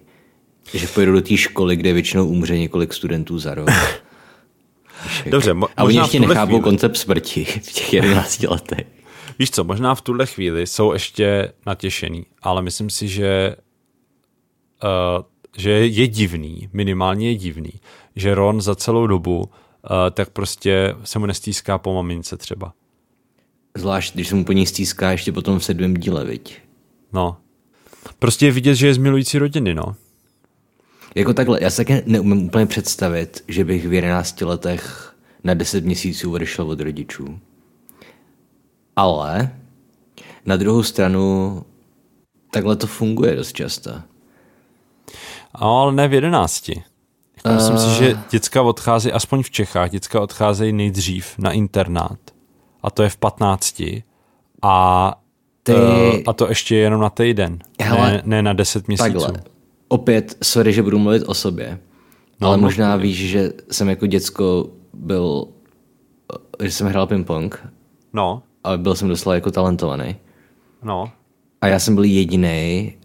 že pojedou do té školy, kde většinou umře několik studentů za rok. Dobře, a oni ještě nechápou chvíli koncept smrti v těch 11 letech. Víš co, možná v tuhle chvíli jsou ještě natěšený, ale myslím si, že je divný, minimálně je divný, že Ron za celou dobu tak prostě se mu nestýská po mamince třeba. Zvlášť, když se mu po ní stýská ještě potom v 7. díle, viď? No. Prostě je vidět, že je z milující rodiny, no. Jako takhle, já se taky neumím úplně představit, že bych v 11 letech na 10 měsíců odešel od rodičů. Ale na druhou stranu takhle to funguje dost často. Ale ne v 11. Myslím si, že děcka odcházejí, aspoň v Čechách, děcka odcházejí nejdřív na internát. A to je v 15. A to ještě jenom na týden, hele, ne na 10 měsíců. Takhle. Opět, sorry, že budu mluvit o sobě, no, ale možná víš, že jsem jako děcko byl, že jsem hrál ping-pong, no, a byl jsem doslova jako talentovaný. No. A já jsem byl jedinej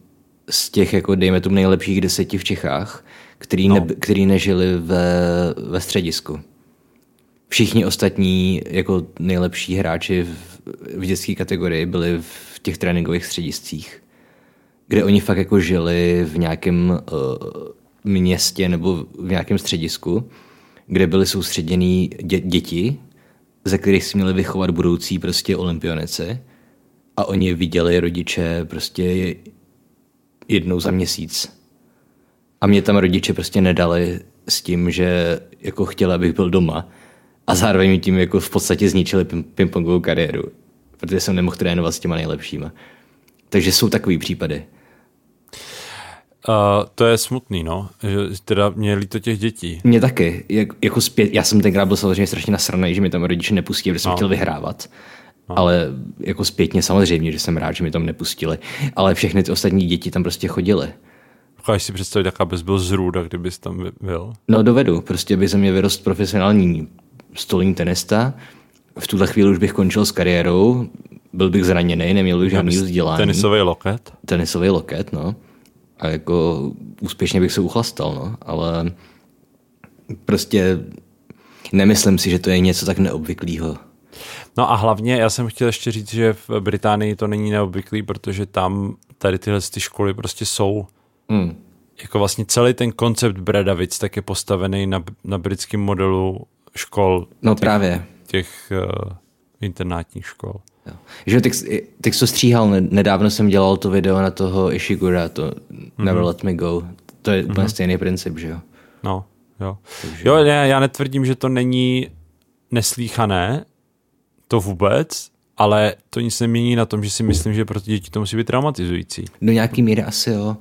z těch, jako dejme tomu, nejlepších 10 v Čechách, který nežili ve středisku. Všichni ostatní jako nejlepší hráči v dětské kategorii byli v těch tréninkových střediscích, kde oni fakt jako žili v nějakém městě nebo v nějakém středisku, kde byly soustředěný děti, ze kterých si měli vychovat budoucí prostě olympionice, a oni viděli rodiče prostě jednou za měsíc. A mě tam rodiče prostě nedali s tím, že jako chtěli, abych byl doma, a zároveň mi tím jako v podstatě zničili pingpongovou kariéru, protože jsem nemohl trénovat s těma nejlepšíma. Takže jsou takový případy. To je smutný, no. Že teda mě líto těch dětí. Mě taky. Jako zpět, já jsem tenkrát byl samozřejmě strašně nasranej, že mi tam rodiče nepustili, protože jsem chtěl vyhrávat. No. Ale jako zpětně samozřejmě, že jsem rád, že mi tam nepustili. Ale všechny ty ostatní děti tam prostě chodily. Když si představit, jaká bys byl zrůda, kdybys tam byl? No dovedu. Prostě by ze mě vyrost profesionální stolní tenista. V tuhle chvíli už bych končil s kariérou. Byl bych zraněný, neměl bych žádný vzdělání. Tenisový loket, no. A jako úspěšně bych se uchlastal, no. Ale prostě nemyslím si, že to je něco tak neobvyklého. No a hlavně já jsem chtěl ještě říct, že v Británii to není neobvyklý, protože tam tady tyhle ty školy prostě jsou. Jako vlastně celý ten koncept Bradavice tak je postavený na britském modelu škol. No právě. Těch internátních škol. Jo. Že tak to stříhal, nedávno jsem dělal to video na toho Ishigura, to Never Let Me Go, to je úplně stejný princip, že jo? No, jo. Takže... Jo, ne, já netvrdím, že to není neslíchané, to vůbec, ale to nic nemění na tom, že si myslím, že pro ty děti to musí být traumatizující. Do nějaký míry asi, jo.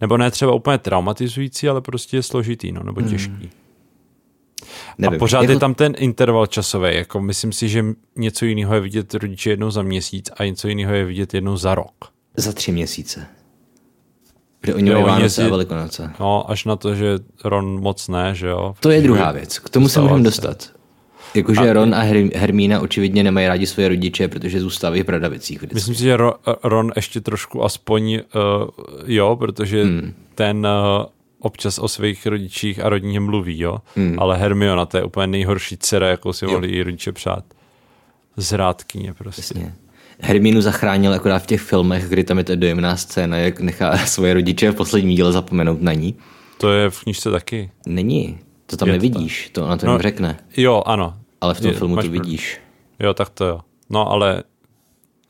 Nebo ne třeba úplně traumatizující, ale prostě je složitý, no, nebo těžký. Nevím. A pořád jako... je tam ten interval časový, jako myslím si, že něco jiného je vidět rodiče jednou za měsíc a něco jiného je vidět jednou za rok. Za 3 měsíce. Kde oni mají Vánoce a Velikonoce. No, až na to, že Ron moc ne, že jo. To je druhá věc, k tomu se můžeme dostat. Jakože Ron a Hermína očividně nemají rádi svoje rodiče, protože zůstávají v Bradavicích. Vždycky. Myslím si, že Ron ještě trošku aspoň jo, protože ten občas o svých rodičích a rodině mluví, jo. Ale Hermiona, to je úplně nejhorší dcera, jakou si mohli její rodiče přát. Zrádkyně prostě. Jasně. Hermínu zachránil akorát v těch filmech, kdy tam je ta dojemná scéna, jak nechá svoje rodiče v posledním díle zapomenout na ní. To je v knížce taky. Není. To tam je nevidíš, to ona to jim řekne. Jo, ano. Ale v tom filmu to vidíš. Jo, tak to jo. No, ale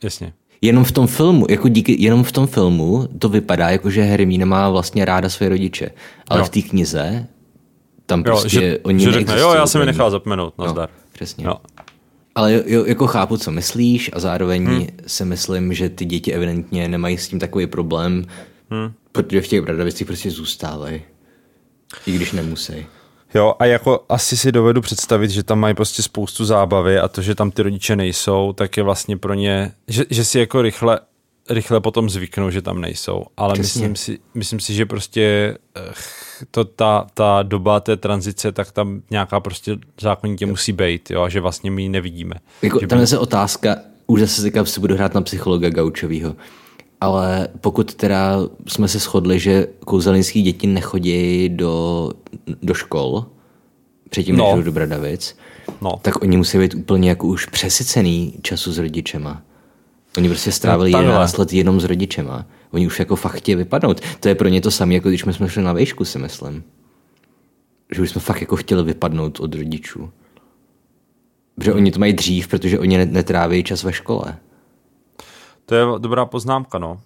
jasně. Jenom v tom filmu, jenom v tom filmu to vypadá, jako že Hermína má vlastně ráda své rodiče. Ale v té knize tam prostě oni neexistují. Jo, já jsem je nechal zapomenout, nazdar. Přesně. Jo. Ale jo, jako chápu, co myslíš a zároveň si myslím, že ty děti evidentně nemají s tím takový problém, protože v těch Bradavicích prostě zůstávají, i když nemusí. Jo, a jako asi si dovedu představit, že tam mají prostě spoustu zábavy a to, že tam ty rodiče nejsou, tak je vlastně pro ně, že si jako rychle potom zvyknou, že tam nejsou. Ale myslím si, že prostě to ta doba té tranzice, tak tam nějaká prostě zákonitě musí být, jo, a že vlastně my ji nevidíme. Jako, tam je se otázka, už zase říkám, si budu hrát na psychologa Gaučovýho, ale pokud teda jsme se shodli, že kouzelnické děti nechodí do škol, předtím než jdou do Bradavic, tak oni musí být úplně jako už přesycený času s rodičema. Oni prostě strávili 11 let jenom s rodičema. Oni už jako fakt chtějí vypadnout. To je pro ně to samé, jako když jsme šli na vejšku, si myslím. Že už jsme fakt jako chtěli vypadnout od rodičů. Protože oni to mají dřív, protože oni netráví čas ve škole. To je dobrá poznámka, no.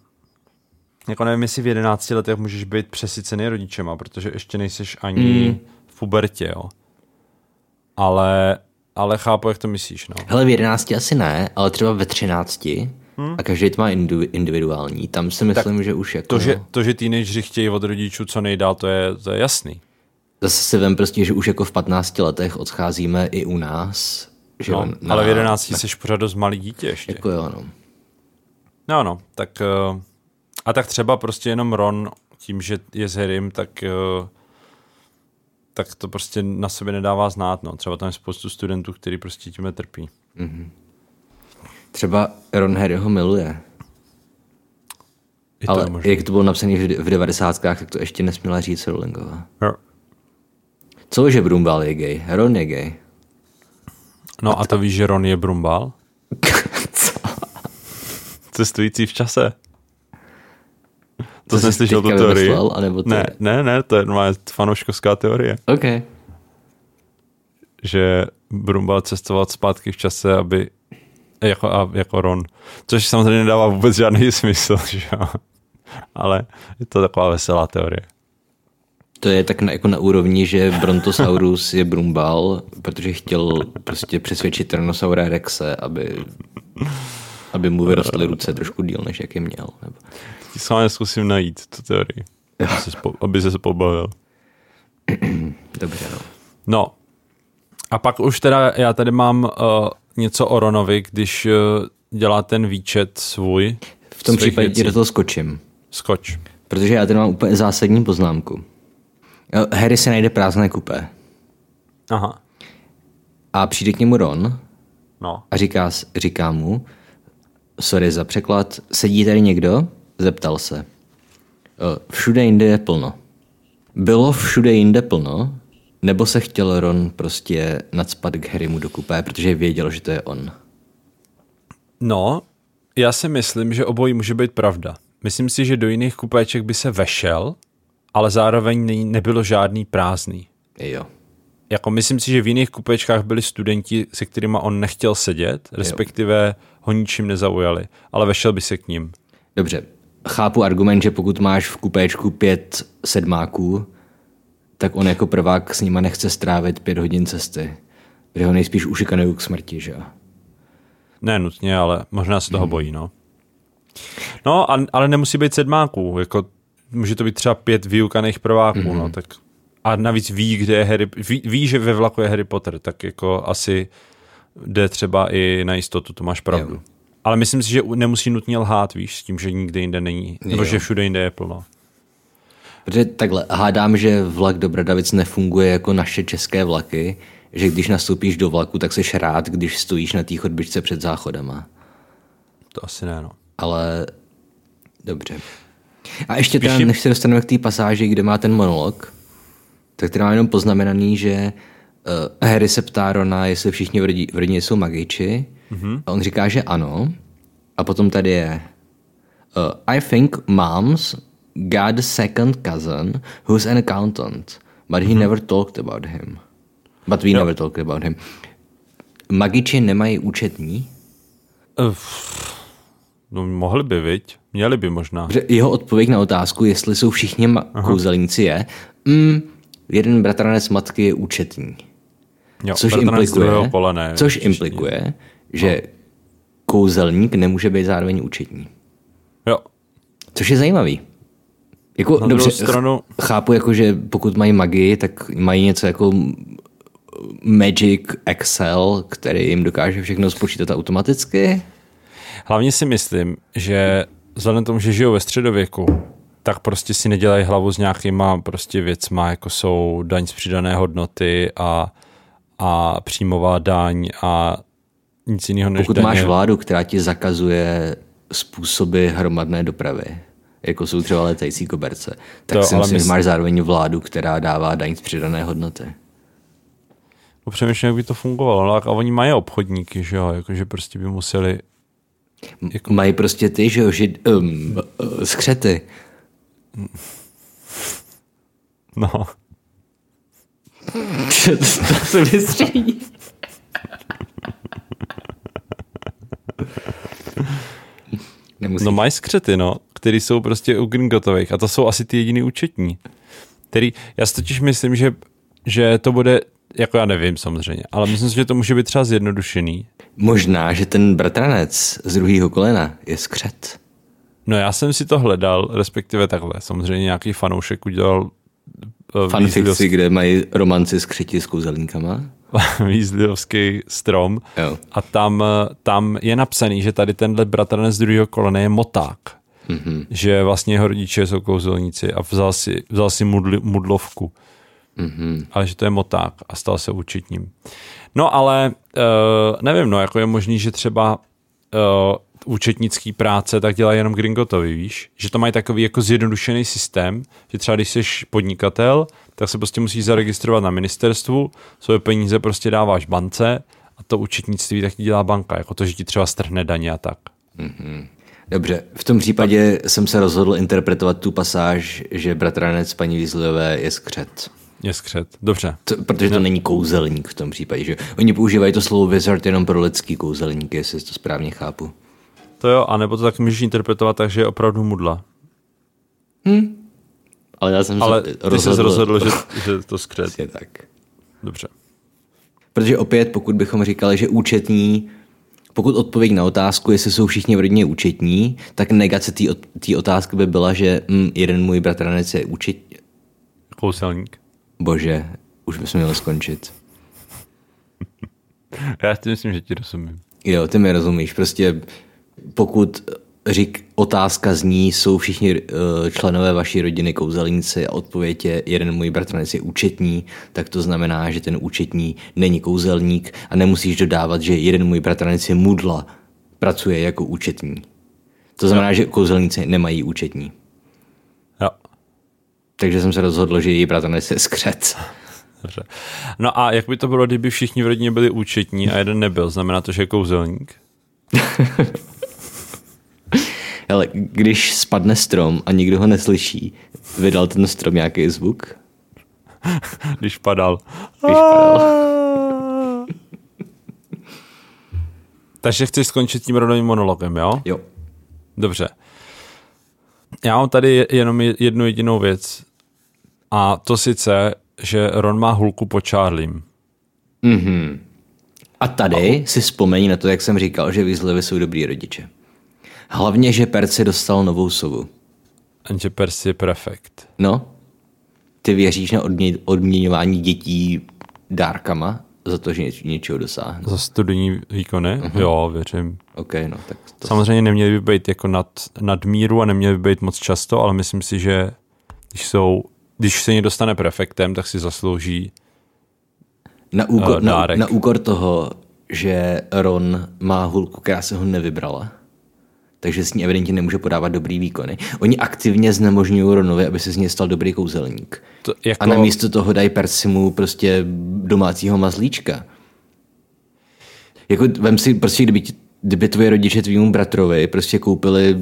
Jako nevím, jestli v 11 letech můžeš být přesycený rodičema, protože ještě nejseš ani v pubertě, jo. Ale chápu, jak to myslíš, no. Hele, v 11 asi ne, ale třeba ve 13 a každý to má individuální. Tam si myslím, tak že už jako... To, že teenageři chtějí od rodičů co nejdál, to je jasný. Zase si vem prostě, že už jako v 15 letech odcházíme i u nás. Že no, ale v 11 jsi pořád dost malý dítě ještě. Jako jo, no. No, tak a tak třeba prostě jenom Ron tím, že je s Harrym, tak to prostě na sebe nedává znát, no. Třeba tam je spoustu studentů, který prostě tím trpí. Mm-hmm. Třeba Ron Harryho miluje. Ale jak to bylo napsané v 90kách, tak to ještě nesměla říct Rowlingová. Jo. Cože Brumbal je gay? Ron je gay. No a to víš, že Ron je Brumbal? Cestující v čase. To jsem slyšel tu teorii. Myslel, anebo ne, to je normálně fanouškovská teorie. OK. Že Brumbal cestoval zpátky v čase, aby jako Ron. Což samozřejmě nedává vůbec žádný smysl, že? Ale je to taková veselá teorie. To je tak na úrovni, že Brontosaurus je Brumbal, protože chtěl prostě přesvědčit Tyrannosaura Rexe, aby mu vyrostly ruce trošku díl, než jak je měl. Ti se vám zkusím najít tu teorii, aby se pobavil. Dobře, no. No, a pak už teda já tady mám něco o Ronovi, když dělá ten výčet svůj. V tom případě ti do toho skočím. Skoč. Protože já tady mám úplně zásadní poznámku. Harry se najde prázdné kupé. Aha. A přijde k němu Ron a říká mu: sorry za překlad. Sedí tady někdo? Zeptal se. Všude jinde je plno. Bylo všude jinde plno? Nebo se chtěl Ron prostě nacpat k Harrymu do kupé, protože věděl, že to je on? No, já si myslím, že obojí může být pravda. Myslím si, že do jiných kupéček by se vešel, ale zároveň nebylo žádný prázdný. Jo. Jako myslím si, že v jiných kupečkách byli studenti, se kterýma on nechtěl sedět, respektive ho ničím nezaujali, ale vešel by se k ním. Dobře, chápu argument, že pokud máš v kupečku 5 sedmáků, tak on jako prvák s nima nechce strávit 5 hodin cesty, kde ho nejspíš ušikanují k smrti, že? Ne nutně, ale možná se toho bojí, no. No, ale nemusí být sedmáků, jako může to být třeba 5 vyukaných prváků, no, tak... A navíc ví, kde je Harry, ví, že ve vlaku je Harry Potter, tak jako asi jde třeba i na jistotu, to máš pravdu. Jo. Ale myslím si, že nemusí nutně lhát, víš, s tím, že nikde jinde není, nebo že všude jinde je plno. Protože takhle, hádám, že vlak do Bradavic nefunguje jako naše české vlaky, že když nastoupíš do vlaku, tak seš rád, když stojíš na té chodbičce před záchodama. To asi ne, no. Ale dobře. A ještě teda, než se dostaneme k té pasáži, kde má ten monolog, tak teda mám jenom poznamenaný, že Harry se ptá Rona, jestli všichni v rodině jsou magiči. Mm-hmm. A on říká, že ano. A potom tady je I think mom's got a second cousin who's an accountant, but he never talked about him. But we never talked about him. Magiči nemají účetní? No mohli by, viď? Měli by možná. Jeho odpověď na otázku, jestli jsou všichni kouzelníci, je jeden bratranec matky je účetní. Jo, což implikuje, že kouzelník nemůže být zároveň účetní. Jo. Což je zajímavý. Jako, na dobře, stranu... chápu, jako, že pokud mají magii, tak mají něco jako Magic Excel, který jim dokáže všechno spočítat automaticky. Hlavně si myslím, že vzhledem tomu, že žijou ve středověku, tak prostě si nedělají hlavu s nějakýma prostě věcma, jako jsou daň z přidané hodnoty a příjmová daň a nic jiného než pokud daně. Máš vládu, která ti zakazuje způsoby hromadné dopravy, jako jsou třeba letající koberce, tak to, si myslím, že máš zároveň vládu, která dává daň z přidané hodnoty. No přemýšlím, jak by to fungovalo. A oni mají obchodníky, že jo, jakože prostě by museli... Jako... Mají prostě ty, že jo, skřety. No. To se vystřídí. Nemusí. No mají skřety, no, který jsou prostě u Gringotových a to jsou asi ty jediný účetní. Který, já si totiž myslím, že to bude, jako já nevím samozřejmě, ale myslím si, že to může být třeba zjednodušený. Možná, že ten bratranec z druhého kolena je skřet. No já jsem si to hledal, respektive takhle. Samozřejmě nějaký fanoušek udělal... fanfici, kde mají romanci skřeti s kouzelníkama. Weasleyovský strom. Jo. A tam je napsaný, že tady tenhle bratranec z druhého kolena je moták. Mm-hmm. Že vlastně jeho rodiče jsou kouzelníci a vzal si mudlovku. Mm-hmm. Ale že to je moták a stal se účetním. No ale nevím, no jako je možný, že třeba účetnický práce tak dělají jenom Gringotovi, víš? Že to mají takový jako zjednodušený systém, že třeba když jsi podnikatel, tak se prostě musíš zaregistrovat na ministerstvu, svoje peníze prostě dáváš bance a to účetnictví tak ti dělá banka, jako to, že ti třeba strhne daně a tak. Mm-hmm. Dobře, v tom případě jsem se rozhodl interpretovat tu pasáž, že bratranec paní Weasleyové je skřet. Je skřet, dobře. Protože to není kouzelník v tom případě, že oni používají to slovo wizard jenom pro lidský kouzelníky, jestli to správně chápu. To jo, anebo to tak můžeš interpretovat tak, že je opravdu mudla. Ale já jsem se rozhodl, že to skřet. Je tak. Dobře. Protože opět, pokud bychom říkali, že účetní, pokud odpověď na otázku, jestli jsou všichni v rodině účetní, tak negace té otázky by byla, že jeden můj bratranec je účetní. Kouzelník. Bože, už bychom měli skončit. Já si myslím, že ti rozumím. Jo, ty mi rozumíš. Prostě pokud otázka zní, jsou všichni členové vaší rodiny kouzelníci a odpověď je, jeden můj bratranec je účetní, tak to znamená, že ten účetní není kouzelník a nemusíš dodávat, že jeden můj bratranec je mudla, pracuje jako účetní. To znamená, že kouzelníci nemají účetní. Jo. Takže jsem se rozhodl, že její bratranec je skřet. Dobře. No a jak by to bylo, kdyby všichni v rodině byli účetní a jeden nebyl? Znamená to, že je kouzelník? Hele, když spadne strom a nikdo ho neslyší, vydal ten strom nějaký zvuk? Když padal. Takže chceš skončit tím rodovým monologem, jo? Jo. Dobře. Já mám tady jenom jednu jedinou věc. A to sice, že Ron má hulku po Charliem. Mhm. A tady si vzpomeň na to, jak jsem říkal, že Weasleyové jsou dobrý rodiče. Hlavně, že Percy dostal novou sovu. A že Percy je prefekt. No. Ty věříš na odměňování dětí dárkama za to, že něčeho dosáhnou? Za studijní výkony? Uh-huh. Jo, věřím. Okay, no, tak to samozřejmě neměli by být jako nad míru a neměli by být moc často, ale myslím si, že když se někdo stane prefektem, tak si zaslouží Na úkor toho, že Ron má hulku, která se ho nevybrala, takže s ní evidentně nemůže podávat dobrý výkony. Oni aktivně znemožňují Ronovi, aby se z něj stal dobrý kouzelník. A namísto toho dají Percymu prostě domácího mazlíčka. Jako, vem si, prostě, kdyby tvoje rodiče tvýmu bratrovi prostě koupili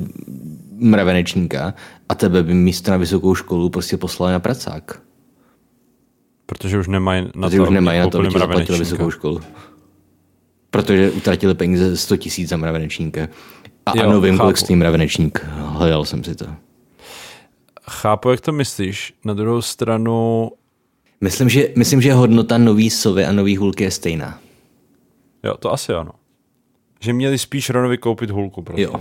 mravenečníka a tebe by místo na vysokou školu prostě poslali na pracák. Protože už nemají na to, aby ti zaplatili vysokou školu. Protože utratili peníze 100 000 za mravenečníka. A jo, ano, vím, kolik s tím mravenečník. Hledal jsem si to. Chápu, jak to myslíš. Na druhou stranu... Myslím, že hodnota nový sovy a nový hulky je stejná. Jo, to asi ano. Že měli spíš Ronovi koupit hulku. Prostě. Jo.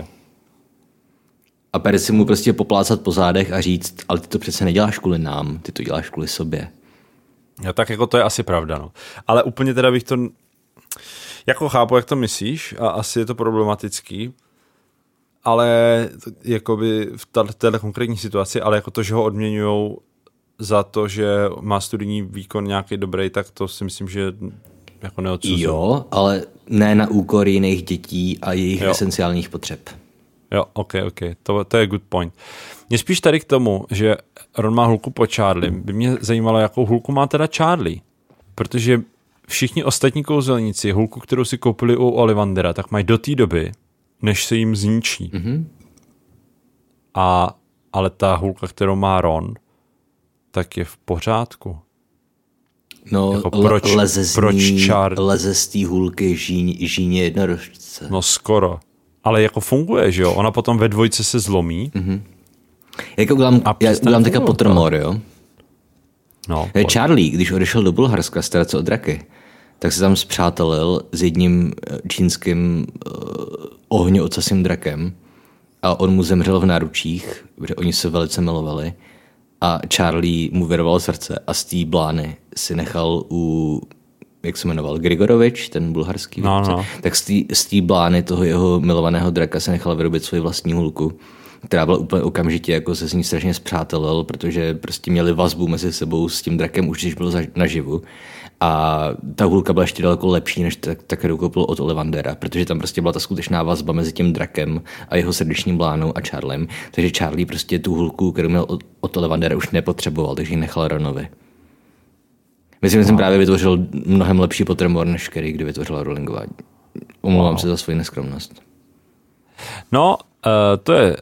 A Percy mu prostě poplácat po zádech a říct, ale ty to přece neděláš kvůli nám, ty to děláš kvůli sobě. Jo, tak jako to je asi pravda, no. Ale úplně teda bych to... Jako chápu, jak to myslíš a asi je to problematický, ale jakoby v této konkrétní situaci, ale jako to, že ho odměňujou za to, že má studijní výkon nějaký dobrý, tak to si myslím, že jako neodsuzují. Jo, ale ne na úkor jiných dětí a jejich esenciálních potřeb. Jo, ok, to je good point. Mě spíš tady k tomu, že Ron má hulku po Charlie, by mě zajímalo, jakou hulku má teda Charlie, protože všichni ostatní kouzelníci, hulku, kterou si koupili u Ollivandera, tak mají do té doby, než se jim zničí. Mm-hmm. Ale ta hulka, kterou má Ron, tak je v pořádku. No, jako leze z té hulky žíně jednorožce. No skoro. Ale jako funguje, že jo? Ona potom ve dvojce se zlomí. Mm-hmm. Já udělám teďka Pottermore, jo? No, Charlie, když odešel do Bulharska starat se o draky, tak se tam spřátelil s jedním čínským ohňoocasým drakem a on mu zemřel v náručích, protože oni se velice milovali a Charlie mu věroval srdce a z té blány si nechal u, jak se jmenoval, Grigorovič, ten bulharský vědce, tak z té blány toho jeho milovaného draka se nechal vyrobit svoji vlastní hulku, která byla úplně okamžitě, jako se s ní strašně spřátelil, protože prostě měli vazbu mezi sebou s tím drakem, už když byl naživu. A ta hulka byla ještě daleko lepší, než ta, kterou koupil od Ollivandera, protože tam prostě byla ta skutečná vazba mezi tím drakem a jeho srdečním blánou a Charliem. Takže Charlie prostě tu hulku, kterou měl od Ollivandera, už nepotřeboval, takže ji nechal Ronovi. Myslím, že jsem právě vytvořil mnohem lepší Pottermore, než který kdy vytvořila Rowlingová. Omlouvám se za svoji neskromnost. No, to je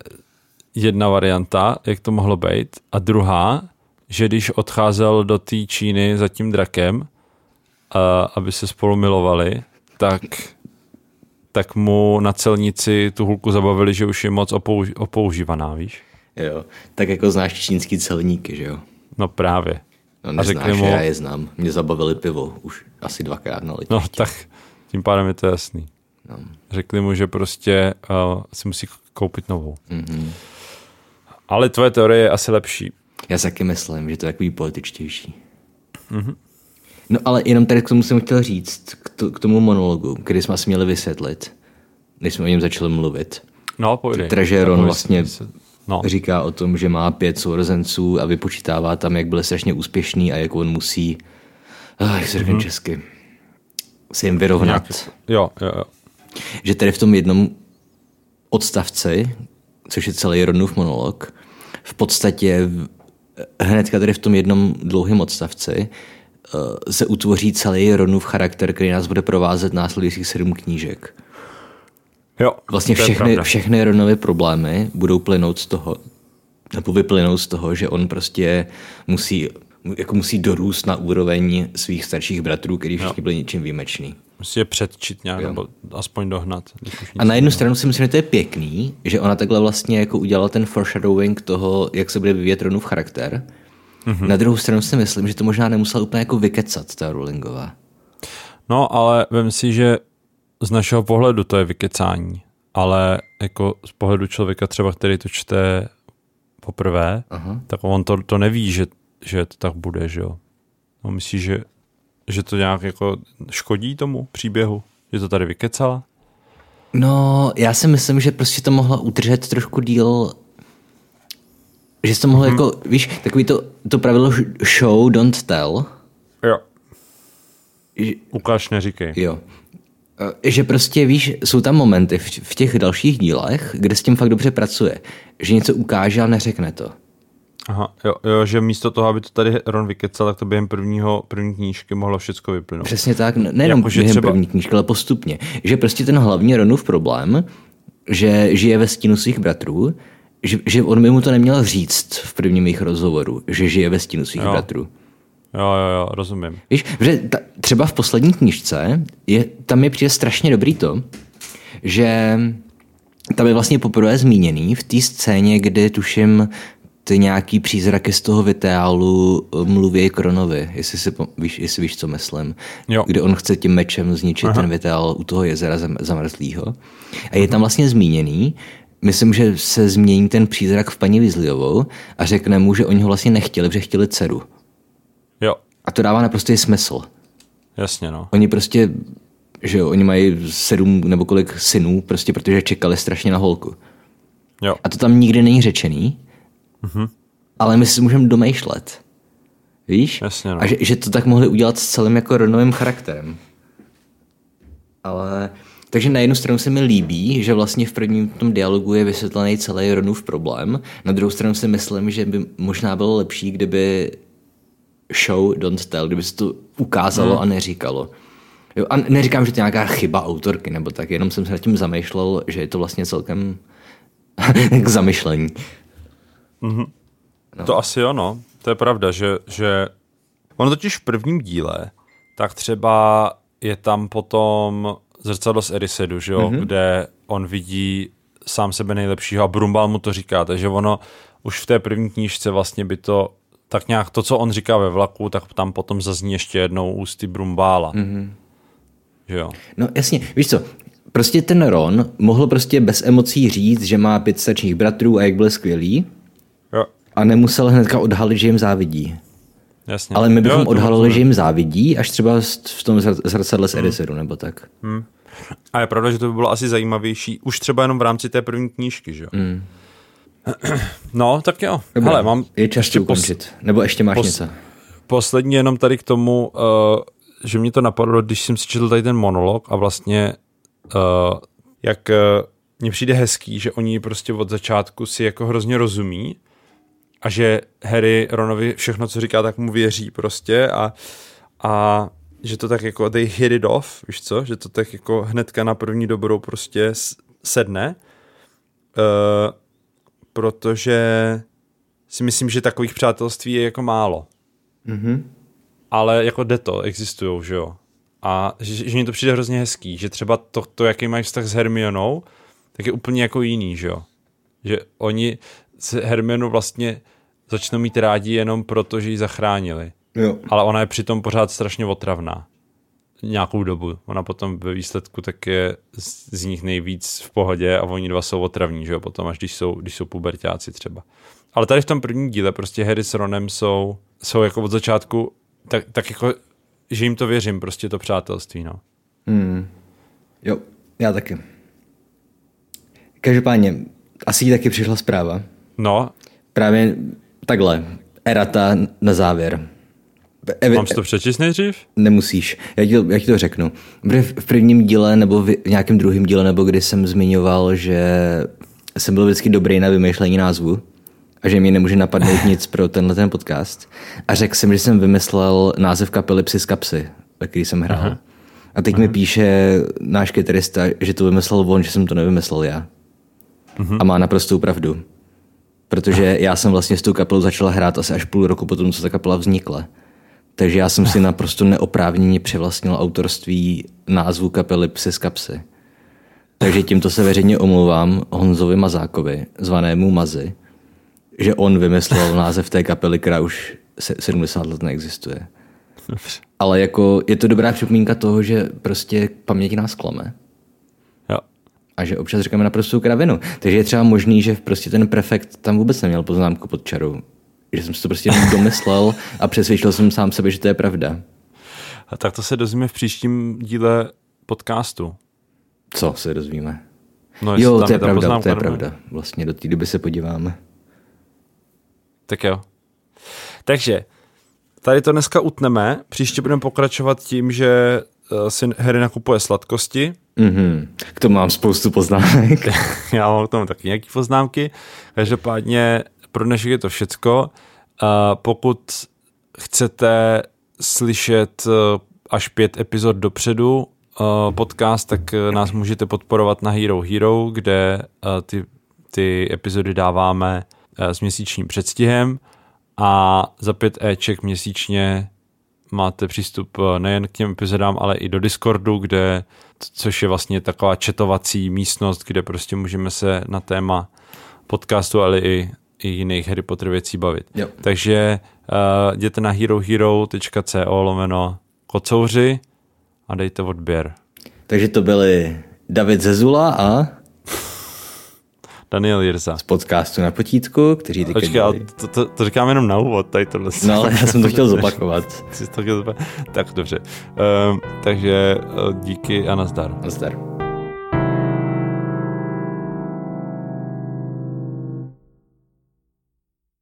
jedna varianta, jak to mohlo být. A druhá, že když odcházel do té Číny za tím drakem, aby se spolu milovali, tak mu na celnici tu hulku zabavili, že už je moc opoužívaná, víš? Jo, tak jako znáš čínský celníky, že jo? No právě. No neznáš, já je znám. Mě zabavili pivo už asi 2krát na letišti. No tak tím pádem je to jasný. No. Řekli mu, že prostě si musí koupit novou. Mm-hmm. Ale tvoje teorie je asi lepší. Já taky myslím, že to je takový političtější. Mm-hmm. No ale jenom tady k tomu jsem chtěl říct, k tomu monologu, který jsme asi měli vysvětlit, než jsme o něm začali mluvit. No, pojdej. Takže Ron vlastně říká o tom, že má 5 sourozenců a vypočítává tam, jak byli strašně úspěšný a jak on musí, jak se řekne česky, se jim vyrovnat. Jo. Že tady v tom jednom odstavci, což je celý Ronův monolog, v podstatě hnedka tady v tom jednom dlouhém odstavci se utvoří celý Ronův charakter, který nás bude provázet následujících 7 knížek. Jo, vlastně všechny Ronovy problémy budou plynout z toho, nebo vyplynout z toho, že on prostě musí dorůst na úroveň svých starších bratrů, kteří všichni byli něčím výjimečný. Musí je předčit nějak, nebo aspoň dohnat. A na jednu stranu si myslím, že to je pěkný, že ona takhle vlastně jako udělala ten foreshadowing toho, jak se bude vyvíjet Ronův charakter. Mm-hmm. Na druhou stranu si myslím, že to možná nemusela úplně jako vykecat ta Rowlingová. No, ale vem si, že z našeho pohledu to je vykecání, ale jako z pohledu člověka třeba, který to čte poprvé, tak on to neví, že to tak bude, že jo. No, myslíš, že to nějak jako škodí tomu příběhu? Že to tady vykecala? No, já si myslím, že prostě to mohla udržet trošku díl, že jsi to mohla jako, víš, takový to pravidlo show, don't tell. Jo. Ukaž, neříkej. Jo. Že prostě, víš, jsou tam momenty v těch dalších dílech, kde s tím fakt dobře pracuje. Že něco ukáže a neřekne to. Aha, jo, že místo toho, aby to tady Ron vykecal, tak to během první knížky mohlo všechno vyplynout. Přesně tak, nejenom jako, během první knížky, ale postupně. Že prostě ten hlavní Ronův problém, že žije ve stínu svých bratrů, že on by mu to neměl říct v prvním jejich rozhovoru, že žije ve stínu svých bratrů. Jo, rozumím. Víš, že třeba v poslední knížce tam je přijde strašně dobrý to, že tam je vlastně poprvé zmíněný v té scéně, kdy tuším ty nějaký přízraky z toho vitálu mluví k Ronovi, jestli víš, co myslím. Jo. Kde on chce tím mečem zničit ten vitál u toho jezera zamrzlýho. A je tam vlastně zmíněný, myslím, že se změní ten přízrak v paní Weasleyovou a řekne mu, že oni ho vlastně nechtěli, že chtěli dceru. Jo. A to dává naprostý smysl. Jasně, no. Oni prostě, že jo, oni mají 7 nebo kolik synů, prostě protože čekali strašně na holku. Jo. A to tam nikdy není řečený, ale my si můžeme domýšlet. Víš? Jasně, no. A že to tak mohli udělat s celým jako Ronovým charakterem. Ale... Takže na jednu stranu se mi líbí, že vlastně v prvním tom dialogu je vysvětlený celý Ronův problém. Na druhou stranu si myslím, že by možná bylo lepší, kdyby show, don't tell, kdyby se to ukázalo a neříkalo. Jo, a neříkám, že to je nějaká chyba autorky nebo tak, jenom jsem se nad tím zamýšlel, že je to vlastně celkem k zamyšlení. Mm-hmm. No. To asi ono, to je pravda, že... Ono totiž v prvním díle, tak třeba je tam potom... Zrcadlo z Erisedu, že jo, kde on vidí sám sebe nejlepšího a Brumbal mu to říká, takže ono už v té první knížce vlastně by to tak nějak, to, co on říká ve vlaku, tak tam potom zazní ještě jednou ústy Brumbála. Že jo. No jasně, víš co, prostě ten Ron mohl prostě bez emocí říct, že má 5 starších bratrů a jak byl skvělý a nemusel hnedka odhalit, že jim závidí. Jasně. Ale my bychom odhalili, že jim závidí, až třeba v tom zrcadle z Erisedu nebo tak. A je pravda, že to by bylo asi zajímavější, už třeba jenom v rámci té první knížky, že jo? No, tak jo. Hele, mám je čas ještě ukončit. Nebo ještě máš něco? Poslední jenom tady k tomu, že mě to napadlo, když jsem si četl tady ten monolog a vlastně jak mně přijde hezký, že oni prostě od začátku si jako hrozně rozumí, a že Harry Ronovi všechno, co říká, tak mu věří prostě a že to tak jako they hit it off, víš co? Že to tak jako hnedka na první dobrou prostě sedne, protože si myslím, že takových přátelství je jako málo. Ale jako jde to, existujou, že jo? A že mi to přijde hrozně hezký, že třeba to jaký mají vztah s Hermionou, tak je úplně jako jiný, že jo? Že oni... Hermionu vlastně začnou mít rádi jenom proto, že ji zachránili. Jo. Ale ona je přitom pořád strašně otravná. Nějakou dobu. Ona potom ve výsledku tak je z nich nejvíc v pohodě a oni dva jsou otravní, že jo, potom až když jsou puberťáci třeba. Ale tady v tom prvním díle prostě Harry s Ronem jsou jako od začátku tak jako, že jim to věřím, prostě to přátelství, no. Jo, já taky. Každopádně asi jí taky přišla zpráva. No. Právě takhle. Errata na závěr. Mám si to přečíst nejdřív? Nemusíš. Já ti to řeknu. V prvním díle nebo v nějakém druhém díle, nebo kdy jsem zmiňoval, že jsem byl vždycky dobrý na vymýšlení názvu a že mě nemůže napadnout nic pro tenhle ten podcast. A řekl jsem, že jsem vymyslel název kapely Psy z kapsy, ve který jsem hrál. Aha. A teď mi píše náš kytarista, že to vymyslel on, že jsem to nevymyslel já. A má naprostou pravdu. Protože já jsem vlastně s tou kapelou začal hrát asi až půl roku potom, co ta kapela vznikla. Takže já jsem si naprosto neoprávněně přivlastnil autorství názvu kapely Psy z kapsy. Takže tímto se veřejně omlouvám Honzovi Mazákovi, zvanému Mazy, že on vymyslel název té kapely, která už 70 let neexistuje. Ale jako je to dobrá připomínka toho, že prostě paměť nás klame. A že občas říkáme naprostou kravinu. Takže je třeba možný, že prostě ten prefekt tam vůbec neměl poznámku pod čarou. Že jsem si to prostě domyslel a přesvědčil jsem sám sebe, že to je pravda. A tak to se dozvíme v příštím díle podcastu. Co se dozvíme? No, jo, to je pravda. Vlastně do té doby se podíváme. Tak jo. Takže Tady to dneska utneme, příště budeme pokračovat tím, že si Harry nakupuje sladkosti. Mm-hmm. K tomu mám spoustu poznámek. Já mám k tomu taky nějaký poznámky. Každopádně pro dnešek je to všecko. Pokud chcete slyšet až 5 epizod dopředu podcast, tak nás můžete podporovat na Hero Hero, kde ty epizody dáváme s měsíčním předstihem a za 5 Eček měsíčně máte přístup nejen k těm epizodám, ale i do Discordu, kde, což je vlastně taková chatovací místnost, kde prostě můžeme se na téma podcastu, ale i jiných Harry Potter věcí bavit. Jo. Takže jděte na herohero.co/kocouři a dejte odběr. Takže to byli David Zezula a Daniel Jurza z podcastu Na potítku, kteří ty. Počkej, ale to říkám jenom na úvod, tady tohle. No, já jsem to chtěl zopakovat. Tak dobře. Takže díky a nazdar. Nazdar.